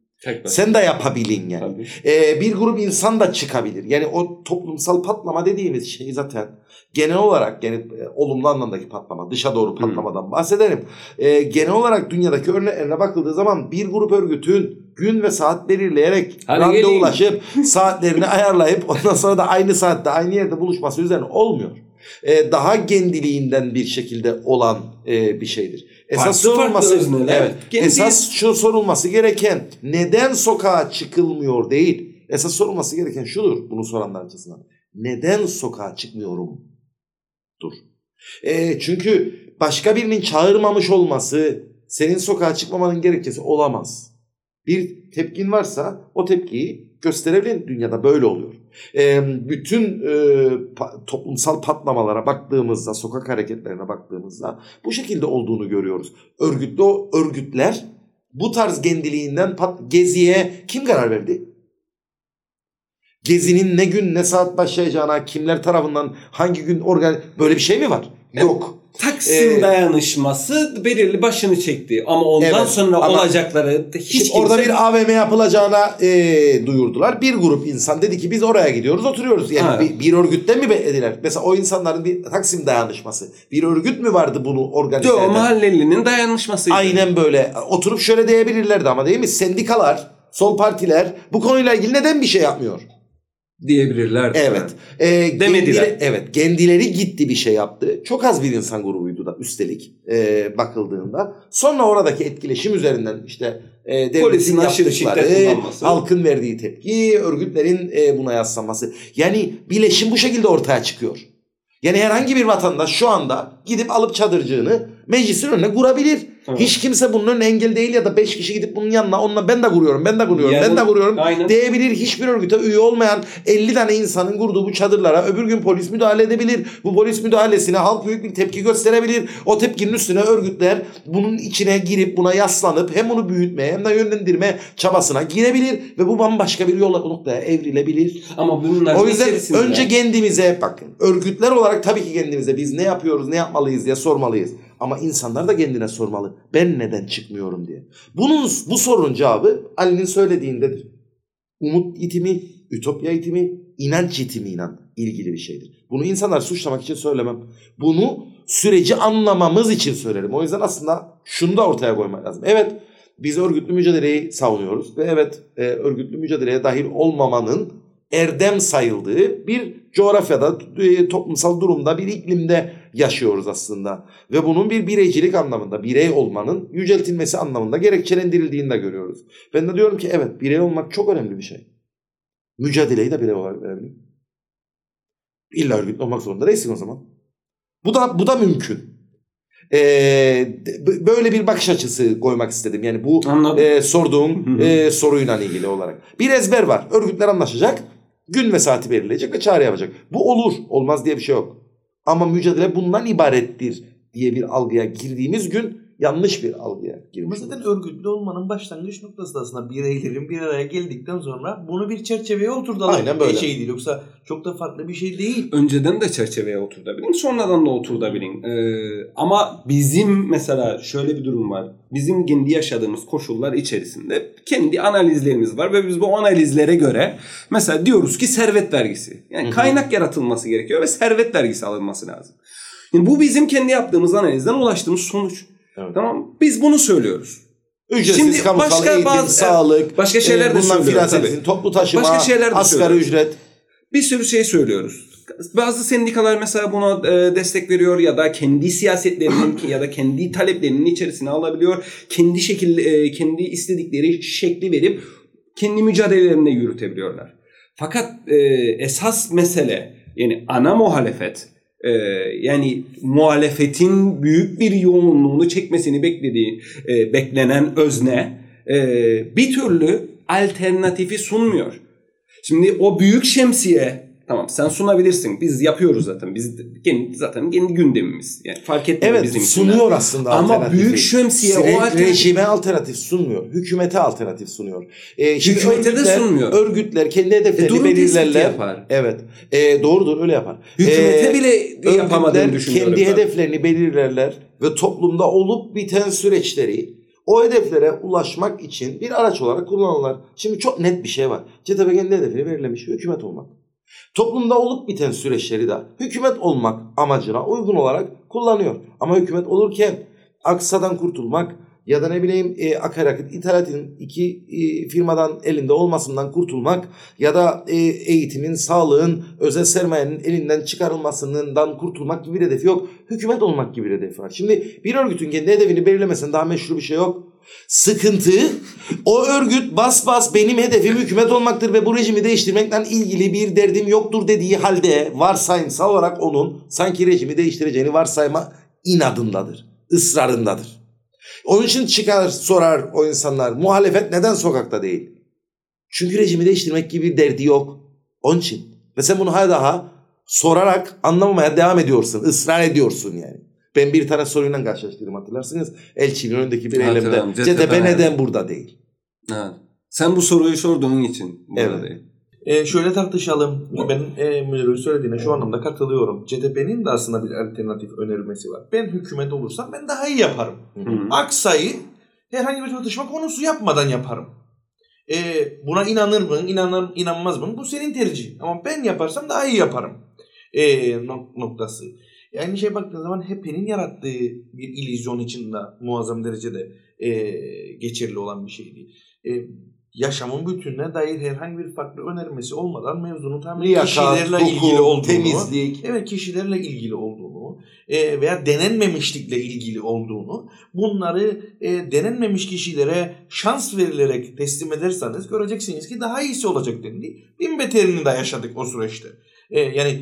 Sen de yapabilin yani. Ee, bir grup insan da çıkabilir. Yani o toplumsal patlama dediğimiz şey zaten genel olarak yani olumlu anlamdaki patlama, dışa doğru patlamadan hmm. bahsedelim. Ee, genel olarak dünyadaki örneklerine bakıldığı zaman bir grup örgütün gün ve saat belirleyerek randevulaşıp saatlerini ayarlayıp ondan sonra da aynı saatte aynı yerde buluşması üzerine olmuyor. Ee, daha kendiliğinden bir şekilde olan e, bir şeydir. Esas farklı sorulması farklı evet. Kendi... esas şu sorulması gereken neden sokağa çıkılmıyor değil. Esas sorulması gereken şudur bunu soranlar açısından. Neden sokağa çıkmıyorum? Dur. E, çünkü başka birinin çağırmamış olması senin sokağa çıkmamanın gerekçesi olamaz. Bir tepkin varsa o tepkiyi gösterebilin. Dünyada böyle oluyor. E, bütün e, pa- toplumsal patlamalara baktığımızda, sokak hareketlerine baktığımızda bu şekilde olduğunu görüyoruz. Örgütlü örgütler bu tarz kendiliğinden pat- geziye kim karar verdi? Gezinin ne gün ne saat başlayacağına kimler tarafından hangi gün organ böyle bir şey mi var? Evet. Yok. Taksim ee, dayanışması belirli başını çekti. Ama ondan evet, sonra ama olacakları hiç kimse... Orada bir A V M yapılacağına e, duyurdular. Bir grup insan dedi ki biz oraya gidiyoruz, oturuyoruz. Yani bir, bir örgütten mi beklediler? Mesela o insanların bir Taksim dayanışması. Bir örgüt mü vardı bunu organize eden? Yok, mahallelinin dayanışmasıydı. Aynen böyle. Oturup şöyle diyebilirlerdi ama, değil mi? Sendikalar, sol partiler bu konuyla ilgili neden bir şey yapmıyor? Diyebilirler. Evet. E, Demediler. Kendileri, evet. Kendileri gitti bir şey yaptı. Çok az bir insan grubuydu da üstelik e, bakıldığında. Sonra oradaki etkileşim üzerinden işte e, devletin yaptıkları, halkın verdiği tepki, örgütlerin e, buna yaslaması. Yani birleşim bu şekilde ortaya çıkıyor. Yani herhangi bir vatandaş şu anda gidip alıp çadırcığını meclisin önüne kurabilir. Evet. Hiç kimse bunun önüne engel değil ya da beş kişi gidip bunun yanına onunla ben de kuruyorum, ben de kuruyorum, yani, ben de kuruyorum aynen. diyebilir. Hiçbir örgüte üye olmayan elli tane insanın kurduğu bu çadırlara öbür gün polis müdahale edebilir. Bu polis müdahalesine halk büyük bir tepki gösterebilir. O tepkinin üstüne örgütler bunun içine girip buna yaslanıp hem onu büyütmeye hem de yönlendirme çabasına girebilir ve bu bambaşka bir yola noktaya evrilebilir. Ama bunlar o yüzden önce kendimize bakın. Örgütler olarak tabii ki kendimize biz ne yapıyoruz, ne yapmalıyız diye sormalıyız. Ama insanlar da kendine sormalı. Ben neden çıkmıyorum diye. Bunun bu sorunun cevabı Ali'nin söylediğindedir. Umut itimi, ütopya itimi, inanç itimi inan ilgili bir şeydir. Bunu insanlar suçlamak için söylemem. Bunu süreci anlamamız için söylerim. O yüzden aslında şunu da ortaya koymak lazım. Evet, biz örgütlü mücadeleyi savunuyoruz ve evet e, örgütlü mücadeleye dahil olmamanın erdem sayıldığı bir coğrafyada, toplumsal durumda, bir iklimde yaşıyoruz aslında. Ve bunun bir bireycilik anlamında, birey olmanın yüceltilmesi anlamında gerekçelendirildiğini de görüyoruz. Ben de diyorum ki evet, birey olmak çok önemli bir şey. Mücadeleyi de birey olarak verebilirim. İlla örgütlü olmak zorunda değilsin o zaman. Bu da bu da mümkün. Ee, böyle bir bakış açısı koymak istedim. Yani bu e, sorduğum e, soruyla ilgili olarak. Bir ezber var. Örgütler anlaşacak. Gün ve saati belirleyecek ve çağrı yapacak. Bu olur. Olmaz diye bir şey yok. Ama mücadele bundan ibarettir diye bir algıya girdiğimiz gün yanlış bir algıya girmiş. Zaten örgütlü olmanın başlangıç noktası aslında bireylerin bir araya geldikten sonra bunu bir çerçeveye oturdular. Aynen böyle. Bir şey değil. Yoksa çok da farklı bir şey değil. Önceden de çerçeveye oturtabilin, sonradan da oturtabilin. Ee, ama bizim mesela şöyle bir durum var. Bizim kendi yaşadığımız koşullar içerisinde kendi analizlerimiz var ve biz bu analizlere göre mesela diyoruz ki servet vergisi. Yani Hı-hı. kaynak yaratılması gerekiyor ve servet vergisi alınması lazım. Yani bu bizim kendi yaptığımız analizden ulaştığımız sonuç. Evet. Tamam, biz bunu söylüyoruz. Ücretsiz şimdi kamusal başka eğitim, bazı, sağlık, başka şeyler e, de söylüyoruz tabii. Toplu taşıma, başka şeyler de asgari ücret. Bir sürü şey söylüyoruz. Bazı sendikalar mesela buna e, destek veriyor ya da kendi siyasetlerinin ya da kendi taleplerinin içerisine alabiliyor. Kendi şekil e, kendi istedikleri şekli verip kendi mücadelelerini yürütebiliyorlar. Fakat e, esas mesele, yani ana muhalefet, Ee, yani muhalefetin büyük bir yoğunluğunu çekmesini beklediği e, beklenen özne e, bir türlü alternatifi sunmuyor. Şimdi o büyük şemsiye, tamam sen sunabilirsin, biz yapıyoruz zaten, biz kendi, zaten kendi gündemimiz yani fark etmiyor evet, bizim için. Evet, sunuyor aslında alternatifi. Ama büyük şemsiye Sire, o alternatif... Rejime alternatif sunmuyor, hükümete alternatif sunuyor. Ee, hükümete örgütler, de sunmuyor. Örgütler kendi hedeflerini e, belirlerler. Yapar. Evet, e, doğrudur öyle yapar. Hükümete e, bile yapamadığını düşünüyorum. Kendi ben. hedeflerini belirlerler ve toplumda olup biten süreçleri o hedeflere ulaşmak için bir araç olarak kullanırlar. Şimdi çok net bir şey var. C T P kendi hedefini belirlemiş, hükümet olmak. Toplumda olup biten süreçleri de hükümet olmak amacına uygun olarak kullanıyor. Ama hükümet olurken aksadan kurtulmak ya da ne bileyim e, akaryakıt ithalatının iki e, firmadan elinde olmasından kurtulmak ya da e, eğitimin, sağlığın, özel sermayenin elinden çıkarılmasından kurtulmak gibi bir hedefi yok. Hükümet olmak gibi bir hedefi var. Şimdi bir örgütün kendi hedefini belirlemesinden daha meşru bir şey yok. Sıkıntı o örgüt bas bas benim hedefim hükümet olmaktır ve bu rejimi değiştirmekten ilgili bir derdim yoktur dediği halde varsayımsal olarak onun sanki rejimi değiştireceğini varsayma inadındadır, ısrarındadır. Onun için çıkar sorar o insanlar, muhalefet neden sokakta değil? Çünkü rejimi değiştirmek gibi bir derdi yok. Onun için ve sen bunu hala daha sorarak anlamamaya devam ediyorsun, ısrar ediyorsun yani. Ben bir tane soruyla karşılaştırdım, hatırlarsınız. Elçinin önündeki bir eylemde C T P neden burada değil? Ha. Sen bu soruyu sorduğun için burada evet. değil. E, şöyle tartışalım. Benim e, Münir'in söylediğine şu anlamda katılıyorum. C T P'nin de aslında bir alternatif önermesi var. Ben hükümet olursam ben daha iyi yaparım. Hı-hı. Aksa'yı herhangi bir tartışma konusu yapmadan yaparım. E, buna inanır mı, inanır, inanmaz mı? Bu senin tercihin. Ama ben yaparsam daha iyi yaparım. E, nok- noktası. Yani şey baktığın zaman H P N'in yarattığı bir illüzyon içinde muazzam derecede e, geçerli olan bir şeydi. E, yaşamın bütününe dair herhangi bir farklı önermesi olmadan mevzunun tamamen kişilerle hukuk, ilgili olduğunu, temizlik, evet kişilerle ilgili olduğunu e, veya denenmemişlikle ilgili olduğunu, bunları e, denenmemiş kişilere şans verilerek teslim ederseniz göreceksiniz ki daha iyisi olacak dendi. Bin beterini de yaşadık o süreçte. E, yani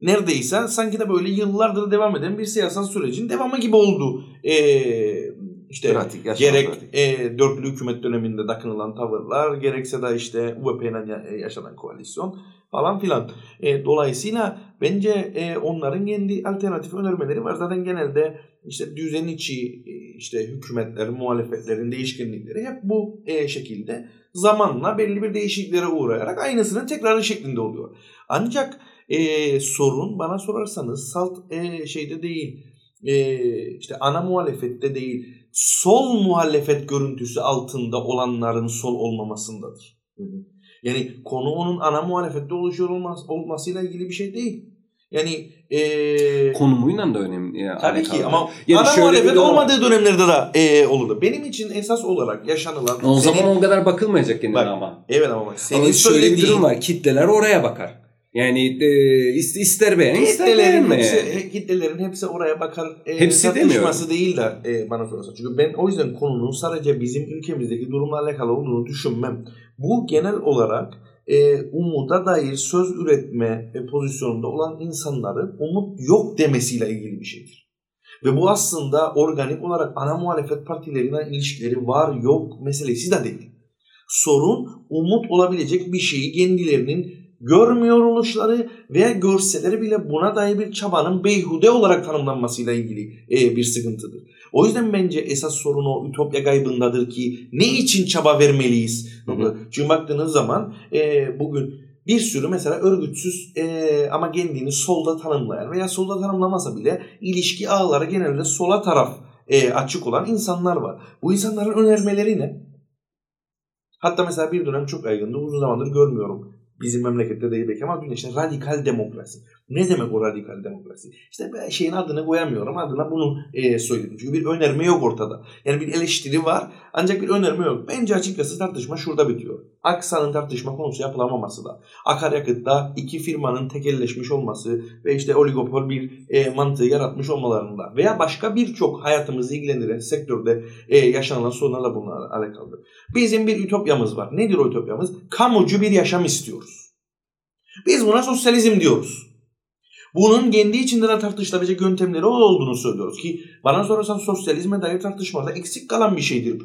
neredeyse sanki de böyle yıllardır devam eden bir siyasal sürecin devamı gibi oldu. Eee İşte pratik, gerek e, dörtlü hükümet döneminde takınılan tavırlar, gerekse de işte U B P ile yaşanan koalisyon falan filan. E, dolayısıyla bence e, onların kendi alternatif önermeleri var. Zaten genelde işte düzen içi işte hükümetler, muhalefetlerin değişkenlikleri hep bu e, şekilde zamanla belli bir değişikliklere uğrayarak aynısının tekrarı şeklinde oluyor. Ancak e, sorun bana sorarsanız salt e, şeyde değil, e, işte ana muhalefette değil, sol muhalefet görüntüsü altında olanların sol olmamasındadır. Hı hı. Yani konu onun ana muhalefette oluşuyor olmaz, olmasıyla ilgili bir şey değil. Yani ee, konumuyla da önemli. Ya, tabii ki abi. Ama yani ana muhalefet olmadığı dönemlerde de ee, olurdu. Benim için esas olarak yaşanılan... O senin, zaman o kadar bakılmayacak kendine bak, ama. Evet ama bak. Senin ama şöyle bir durum var. Kitleler oraya bakar. Yani e, ister beğen ister beğenme. Hepsi, kitlelerin hepsi oraya bakar. E, hepsi tartışması değil de e, bana sorarsan. Çünkü ben o yüzden konunun sadece bizim ülkemizdeki durumla alakalı olduğunu düşünmem. Bu genel olarak e, umuda dair söz üretme e, pozisyonunda olan insanların umut yok demesiyle ilgili bir şeydir. Ve bu aslında organik olarak ana muhalefet partileriyle ilişkileri var yok meselesi de değil. Sorun umut olabilecek bir şeyi kendilerinin görmüyor oluşları veya görseleri bile buna dair bir çabanın beyhude olarak tanımlanmasıyla ilgili e, bir sıkıntıdır. O yüzden bence esas sorun o ütopya kaybındadır ki ne için çaba vermeliyiz? Hı hı. Çünkü baktığınız zaman e, bugün bir sürü mesela örgütsüz e, ama kendini solda tanımlayan veya solda tanımlamasa bile ilişki ağları genelde sola taraf e, açık olan insanlar var. Bu insanların önermeleri ne? Hatta mesela bir dönem çok yaygındı, uzun zamandır görmüyorum. Bizim memlekette değil belki ama işte radikal demokrasi. Ne demek o radikal demokrasi? İşte ben şeyin adını koyamıyorum. Adına bunu e, söyledim. Çünkü bir önerme yok ortada. Yani bir eleştiri var ancak bir önerme yok. Bence açıkçası tartışma şurada bitiyor. Aksa'nın tartışma konusu yapılamaması da. Akaryakıtta iki firmanın tekelleşmiş olması ve işte oligopol bir e, mantığı yaratmış olmalarında veya başka birçok hayatımızı ilgilendiren sektörde e, yaşanan sorunlarla bunlarla alakalıdır. Bizim bir ütopyamız var. Nedir o ütopyamız? Kamucu bir yaşam istiyoruz. Biz buna sosyalizm diyoruz. Bunun kendi içinde de tartışılabilecek yöntemleri olduğunu söylüyoruz ki bana sorarsan sosyalizme dair tartışmalarda eksik kalan bir şeydir bu.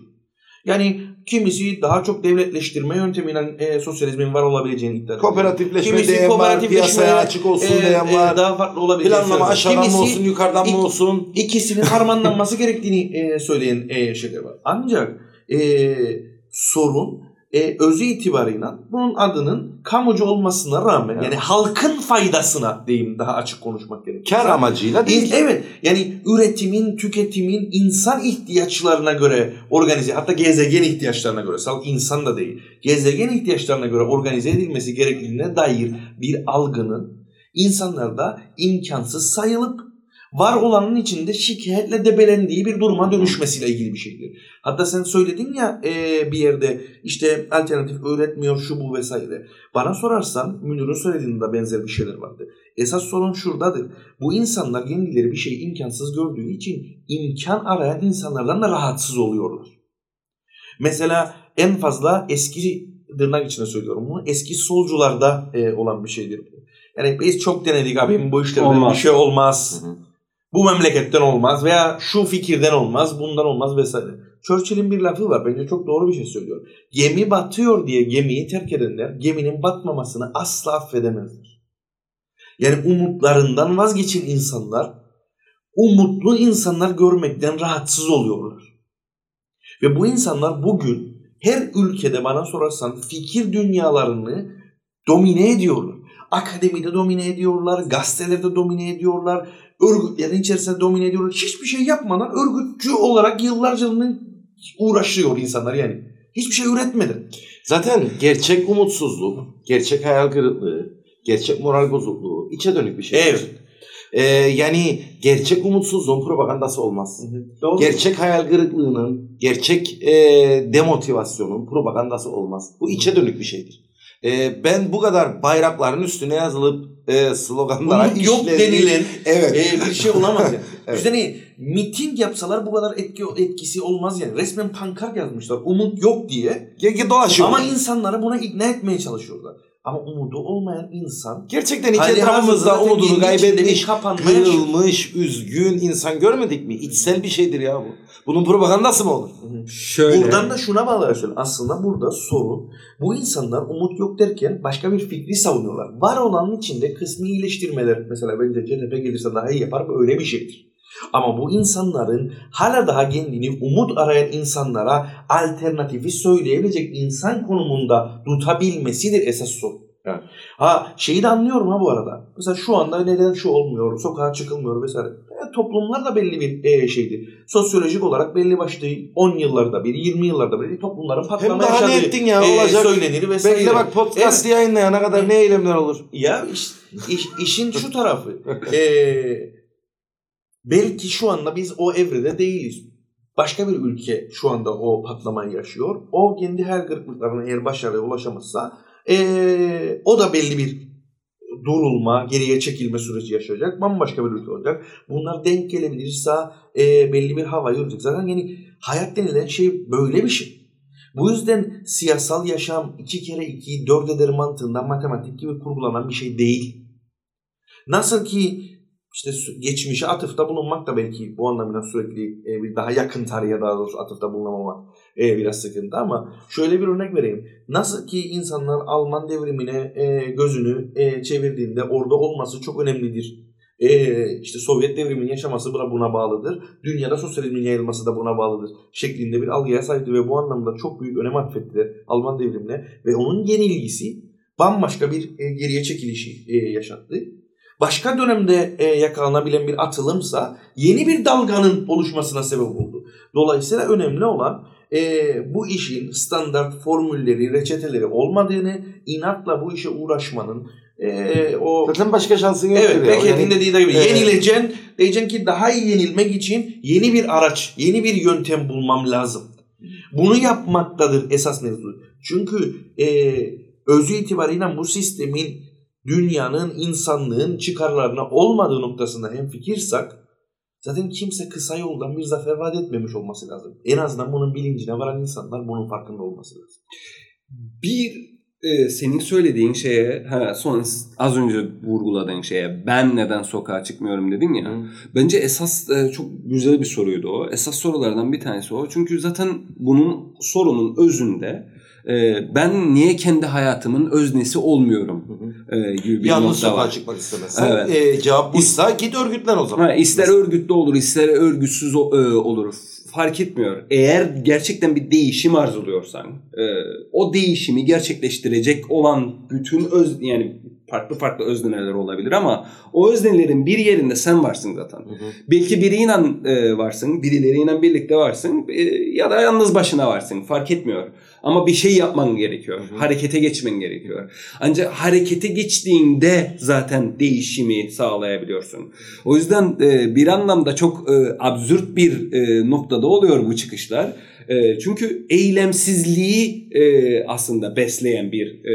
Yani kimisi daha çok devletleştirme yöntemiyle e, sosyalizmin var olabileceğini iddia ediyor. Kooperatifleşme kimisi diyen var, piyasaya açık olsun e, diyen var. E, daha farklı olabileceğini söylüyor. Planlama aşağıdan mı olsun, yukarıdan mı olsun? İkisinin harmanlanması gerektiğini e, söyleyen e, şeyler var. Ancak e, sorun... E, özü itibarıyla bunun adının kamucu olmasına rağmen yani halkın faydasına diyeyim daha açık konuşmak gerekir. Kar amacıyla değil. E, evet yani üretimin, tüketimin insan ihtiyaçlarına göre organize hatta gezegen ihtiyaçlarına göre salak insan da değil gezegen ihtiyaçlarına göre organize edilmesi gerektiğine dair bir algının insanlarda imkansız sayılıp var olanın içinde şikayetle debelendiği bir duruma dönüşmesiyle ilgili bir şeydir. Hatta sen söyledin ya ee, bir yerde işte alternatif öğretmiyor şu bu vesaire. Bana sorarsan Münir'in söylediğinde benzer bir şeyler vardı. Esas sorun şuradadır. Bu insanlar kendileri bir şeyi imkansız gördüğü için imkan arayan insanlardan da rahatsız oluyorlar. Mesela en fazla eski dırnak içinde söylüyorum bunu. Eski solcularda ee, olan bir şeydir bu. Yani biz çok denedik abim bu işlerde bir şey olmaz. Hı hı. Bu memleketten olmaz veya şu fikirden olmaz, bundan olmaz vesaire. Churchill'in bir lafı var. Bence çok doğru bir şey söylüyor. Gemi batıyor diye gemiyi terk edenler geminin batmamasını asla affedemezler. Yani umutlarından vazgeçen insanlar, umutlu insanlar görmekten rahatsız oluyorlar. Ve bu insanlar bugün her ülkede bana sorarsan fikir dünyalarını domine ediyorlar. Akademide domine ediyorlar, gazetelerde domine ediyorlar, örgütlerin içerisinde domine ediyorlar. Hiçbir şey yapmadan örgütçü olarak yıllarca uğraşıyor insanlar yani. Hiçbir şey üretmedi. Zaten gerçek umutsuzluk, gerçek hayal kırıklığı, gerçek moral bozukluğu içe dönük bir şey. Evet. Ee, yani gerçek umutsuzluğun propagandası olmaz. Hı hı. Doğru. Gerçek hayal kırıklığının, gerçek e, demotivasyonun propagandası olmaz. Bu içe dönük bir şeydir. Ee, ben bu kadar bayrakların üstüne yazılıp e, sloganlara işlenip... Yok denilen evet. e, bir şey olamaz yani. Evet. Bizden iyi. Miting yapsalar bu kadar etki, etkisi olmaz yani. Resmen pankart yazmışlar. Umut yok diye. Dolaşıyor. Ama insanları buna ikna etmeye çalışıyorlar. Ama umudu olmayan insan... Gerçekten iki etrafımızda umudunu kaybetmiş, kırılmış, üzgün insan görmedik mi? İçsel bir şeydir ya bu. Bunun propagandası mı olur? Şöyle. Buradan da şuna bağlıyorsun. Aslında burada sorun. Bu insanlar umut yok derken başka bir fikri savunuyorlar. Var olanın içinde kısmi iyileştirmeler. Mesela bence C H P gelirse daha iyi yapar mı? Öyle bir şeydir. Ama bu insanların hala daha kendini umut arayan insanlara alternatifi söyleyebilecek insan konumunda tutabilmesidir esas sorun. Evet. Ha şeyi de anlıyorum ha bu arada. Mesela şu anda neden şu olmuyor, sokağa çıkılmıyor vesaire. E, toplumlar da belli bir e, şeydi. Sosyolojik olarak belli başlı on yıllarda bir, yirmi yıllarda bir toplumların patlama yaşadığı ya, e, söylenir vesaire. Belki de bak podcast evet. yayınlayana kadar e, ne eylemler olur. Ya iş, iş, işin şu tarafı. Eee... Belki şu anda biz o evrede değiliz. Başka bir ülke şu anda o patlamayı yaşıyor. O kendi her kırıklıklarına eğer başarıya ulaşamazsa ee, o da belli bir durulma, geriye çekilme süreci yaşayacak. Bambaşka bir ülke olacak. Bunlar denk gelebilirse ee, belli bir havayı yürütecek. Zaten yani hayat denilen şey böyle bir şey. Bu yüzden siyasal yaşam iki kere ikiyi dört eder mantığında matematik gibi kurgulanan bir şey değil. Nasıl ki İşte geçmişe atıfta bulunmak da belki bu anlamda sürekli bir daha yakın tarihe daha doğrusu atıfta bulunamamak biraz sıkıntı ama şöyle bir örnek vereyim. Nasıl ki insanlar Alman devrimine gözünü çevirdiğinde orada olması çok önemlidir. İşte Sovyet devriminin yaşaması buna bağlıdır. Dünyada sosyalizmin yayılması da buna bağlıdır. Şeklinde bir algıya sahipti ve bu anlamda çok büyük önem atfettiler Alman devrimine ve onun yenilgisi bambaşka bir geriye çekilişi yaşattı. Başka dönemde e, yakalanabilen bir atılımsa yeni bir dalganın oluşmasına sebep oldu. Dolayısıyla önemli olan e, bu işin standart formülleri, reçeteleri olmadığını, inatla bu işe uğraşmanın e, o... Zaten başka şansın yok. Evet, Peket'in yani, dediği gibi evet. yenileceksin, diyeceksin ki daha iyi yenilmek için yeni bir araç, yeni bir yöntem bulmam lazım. Bunu yapmaktadır esas mevzu. Çünkü e, özü itibariyle bu sistemin dünyanın, insanlığın çıkarlarına olmadığı noktasında hemfikirsek zaten kimse kısa yoldan bir zafer vaat etmemiş olması lazım. En azından bunun bilincine varan insanlar bunun farkında olması lazım. Bir e, senin söylediğin şeye, ha, son az önce vurguladığın şeye ben neden sokağa çıkmıyorum dedin ya. Hmm. Bence esas e, çok güzel bir soruydu o. Esas sorulardan bir tanesi o. Çünkü zaten bunun sorunun özünde ben niye kendi hayatımın öznesi olmuyorum hı hı. gibi bir yalnız nokta var. Yalnız sokağa çıkmak istemezsen evet. e, cevap buysa git örgütlen o zaman. Ha, ister mesela. Örgütlü olur ister örgütsüz olur fark etmiyor. Eğer gerçekten bir değişim arzuluyorsan o değişimi gerçekleştirecek olan bütün öz yani farklı farklı özneler olabilir ama o öznelerin bir yerinde sen varsın zaten. Hı hı. Belki biriyle e, varsın, birileriyle birlikte varsın e, ya da yalnız başına varsın fark etmiyor. Ama bir şey yapman gerekiyor. Hı hı. Harekete geçmen gerekiyor. Ancak harekete geçtiğinde zaten değişimi sağlayabiliyorsun. O yüzden e, bir anlamda çok e, absürt bir e, noktada oluyor bu çıkışlar. E, çünkü eylemsizliği e, aslında besleyen bir e,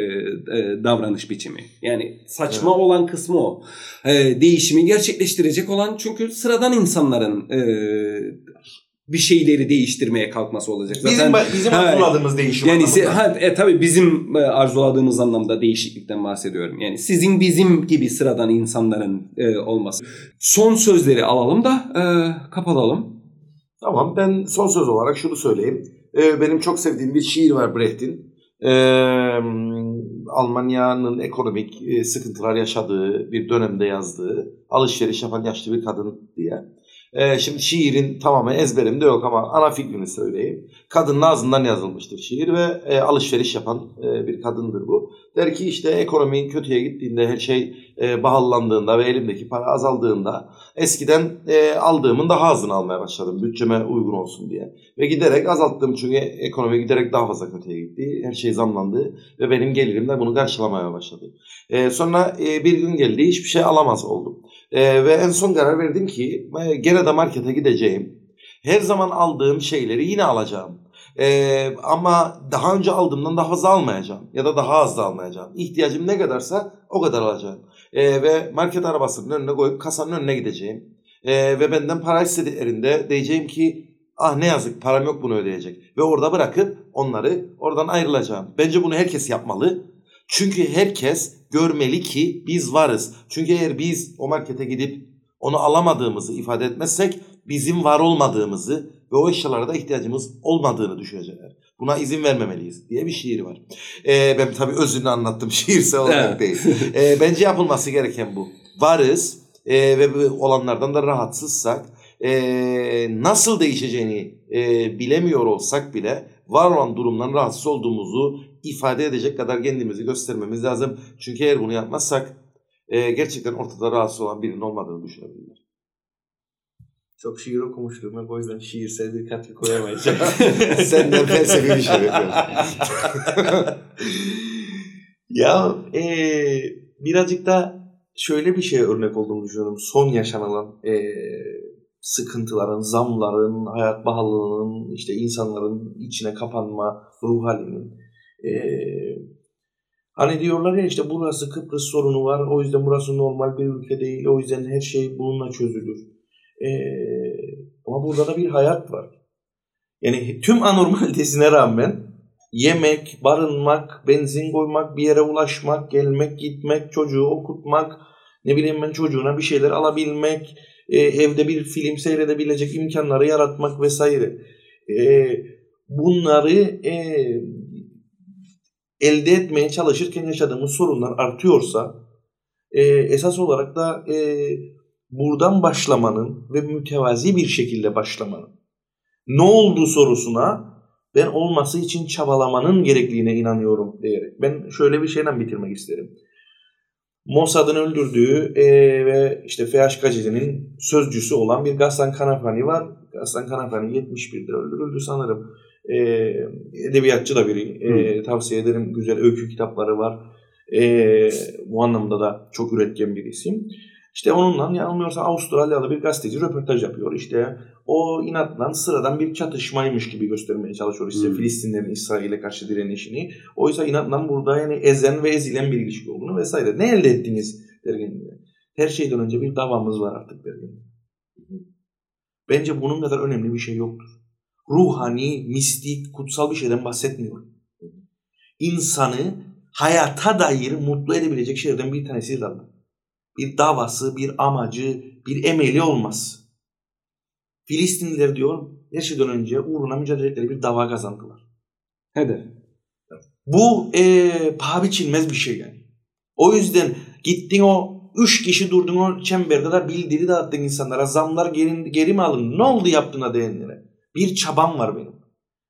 e, davranış biçimi. Yani saçma evet. olan kısmı o. E, değişimi gerçekleştirecek olan çünkü sıradan insanların e, bir şeyleri değiştirmeye kalkması olacak. Zaten, bizim bizim ha, arzuladığımız değişim yani anlamında. Si, ha, e, tabii bizim arzuladığımız anlamda değişiklikten bahsediyorum. Yani sizin bizim gibi sıradan insanların e, olması. Son sözleri alalım da e, kapatalım. Tamam ben son söz olarak şunu söyleyeyim. Ee, benim çok sevdiğim bir şiir var Brecht'in. Ee, Almanya'nın ekonomik e, sıkıntılar yaşadığı bir dönemde yazdığı alışveriş yapan yaşlı bir kadın diye. Ee, şimdi şiirin tamamen ezberimde yok ama ana fikrini söyleyeyim. Kadının ağzından yazılmıştır şiir ve e, alışveriş yapan e, bir kadındır bu. Der ki işte ekonomi kötüye gittiğinde, her şey e, bahallandığında ve elimdeki para azaldığında eskiden e, aldığımın daha azını almaya başladım bütçeme uygun olsun diye. Ve giderek azalttım çünkü ekonomi giderek daha fazla kötüye gitti. Her şey zamlandı ve benim gelirim de bunu karşılamaya başladı. E, sonra e, bir gün geldi, hiçbir şey alamaz oldum. E, ve en son karar verdim ki e, gene de markete gideceğim. Her zaman aldığım şeyleri yine alacağım. Ee, ama daha önce aldığımdan daha fazla almayacağım ya da daha az da almayacağım. İhtiyacım ne kadarsa o kadar alacağım. Ee, ve market arabasının önüne koyup kasanın önüne gideceğim. Ee, ve benden para istediklerinde diyeceğim ki ah ne yazık param yok bunu ödeyecek. Ve orada bırakıp onları oradan ayrılacağım. Bence bunu herkes yapmalı. Çünkü herkes görmeli ki biz varız. Çünkü eğer biz o markete gidip onu alamadığımızı ifade etmezsek bizim var olmadığımızı ve o eşyalara da ihtiyacımız olmadığını düşünecekler. Buna izin vermemeliyiz diye bir şiir var. Ee, ben tabii özünü anlattım, şiirse olarak değil. Ee, bence yapılması gereken bu. Varız e, ve olanlardan da rahatsızsak, e, nasıl değişeceğini e, bilemiyor olsak bile var olan durumdan rahatsız olduğumuzu ifade edecek kadar kendimizi göstermemiz lazım. Çünkü eğer bunu yapmazsak e, gerçekten ortada rahatsız olan birinin olmadığını düşünebilirler. Çok şiir okumuştum ve o yüzden şiirse dikkatli koyamayacağım. Senden felsefi bir şey yapıyorum. Ya e, birazcık da şöyle bir şeye örnek olduğunu düşünüyorum. Son yaşanılan e, sıkıntıların, zamların, hayat pahalılığının, işte insanların içine kapanma ruh halinin. E, Hani diyorlar ya işte burası Kıbrıs sorunu var, o yüzden burası normal bir ülke değil, o yüzden her şey bununla çözülür. Ee, ama burada da bir hayat var. Yani tüm anormalitesine rağmen yemek, barınmak, benzin koymak, bir yere ulaşmak, gelmek, gitmek, çocuğu okutmak, ne bileyim ben çocuğuna bir şeyler alabilmek, e, evde bir film seyredebilecek imkanları yaratmak vesaire. E, bunları e, elde etmeye çalışırken yaşadığımız sorunlar artıyorsa e, esas olarak da e, buradan başlamanın ve mütevazi bir şekilde başlamanın, ne oldu sorusuna ben olması için çabalamanın gerekliliğine inanıyorum diyerek. Ben şöyle bir şeyden bitirmek isterim. Mossad'ın öldürdüğü e, ve işte F H K C'nin sözcüsü olan bir Gassan Kanafani var. Gassan Kanafani yetmiş birde öldürüldü sanırım. E, edebiyatçı da biri. E, tavsiye ederim. Güzel öykü kitapları var. E, bu anlamda da çok üretken bir isim. İşte onunla yanılmıyorsam Avustralyalı bir gazeteci röportaj yapıyor. İşte o inatla sıradan bir çatışmaymış gibi göstermeye çalışıyor. İşte hmm. Filistinlerin İsrail'e karşı direnişini. Oysa inatla burada yani ezen ve ezilen bir ilişki olduğunu vesaire. Ne elde ettiniz derken her şeyden önce bir davamız var artık derken. Bence bunun kadar önemli bir şey yoktur. Ruhani, mistik, kutsal bir şeyden bahsetmiyorum. İnsanı hayata dair mutlu edebilecek şeylerden bir tanesi var. Bir davası, bir amacı, bir emeli olmaz. Filistinliler diyor, her şeyden önce uğruna mücadele ettikleri bir dava kazandılar. Hedef. Bu ee, paha biçilmez bir şey yani. O yüzden gittin o üç kişi durdun o çemberde de bildiri dağıttın insanlara. Zamlar geri, geri mi alın? Ne oldu yaptığına değenlere? Bir çabam var benim.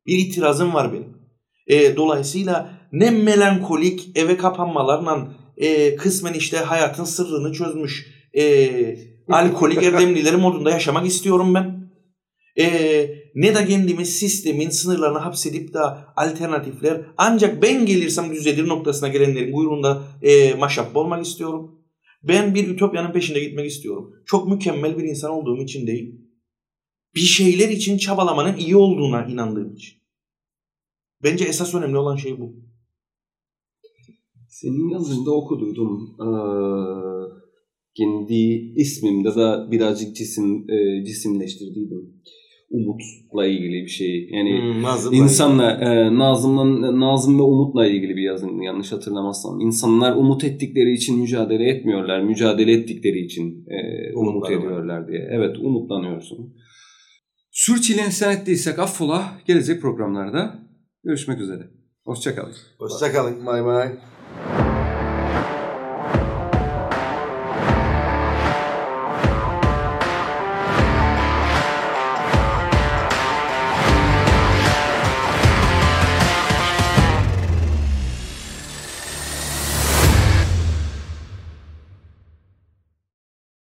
Bir itirazım var benim. E, dolayısıyla ne melankolik eve kapanmalarla E, kısmen işte hayatın sırrını çözmüş e, alkolik erdemlileri modunda yaşamak istiyorum ben. E, ne de kendimi sistemin sınırlarını hapsedip de alternatifler ancak ben gelirsem düzelir noktasına gelenlerin kuyruğunda e, maşaplı olmak istiyorum. Ben bir ütopyanın peşinde gitmek istiyorum. Çok mükemmel bir insan olduğum için değil. Bir şeyler için çabalamanın iyi olduğuna inandığım için. Bence esas önemli olan şey bu. Senin yazında okuduğum ee, kendi ismimde de birazcık cisim e, cisimleştirdiydim. Umut'la ilgili bir şey. Yani hmm, Nazım'la insanla e, Nazım'la Nazım ve Umut'la ilgili bir yazın yanlış hatırlamazsam. İnsanlar umut ettikleri için mücadele etmiyorlar. Mücadele ettikleri için e, umut ediyorlar diye. Evet, umutlanıyorsun. Sürçülisan ettiysek affola. Gelecek programlarda görüşmek üzere. Hoşça kalın. Hoşça kalın. May may.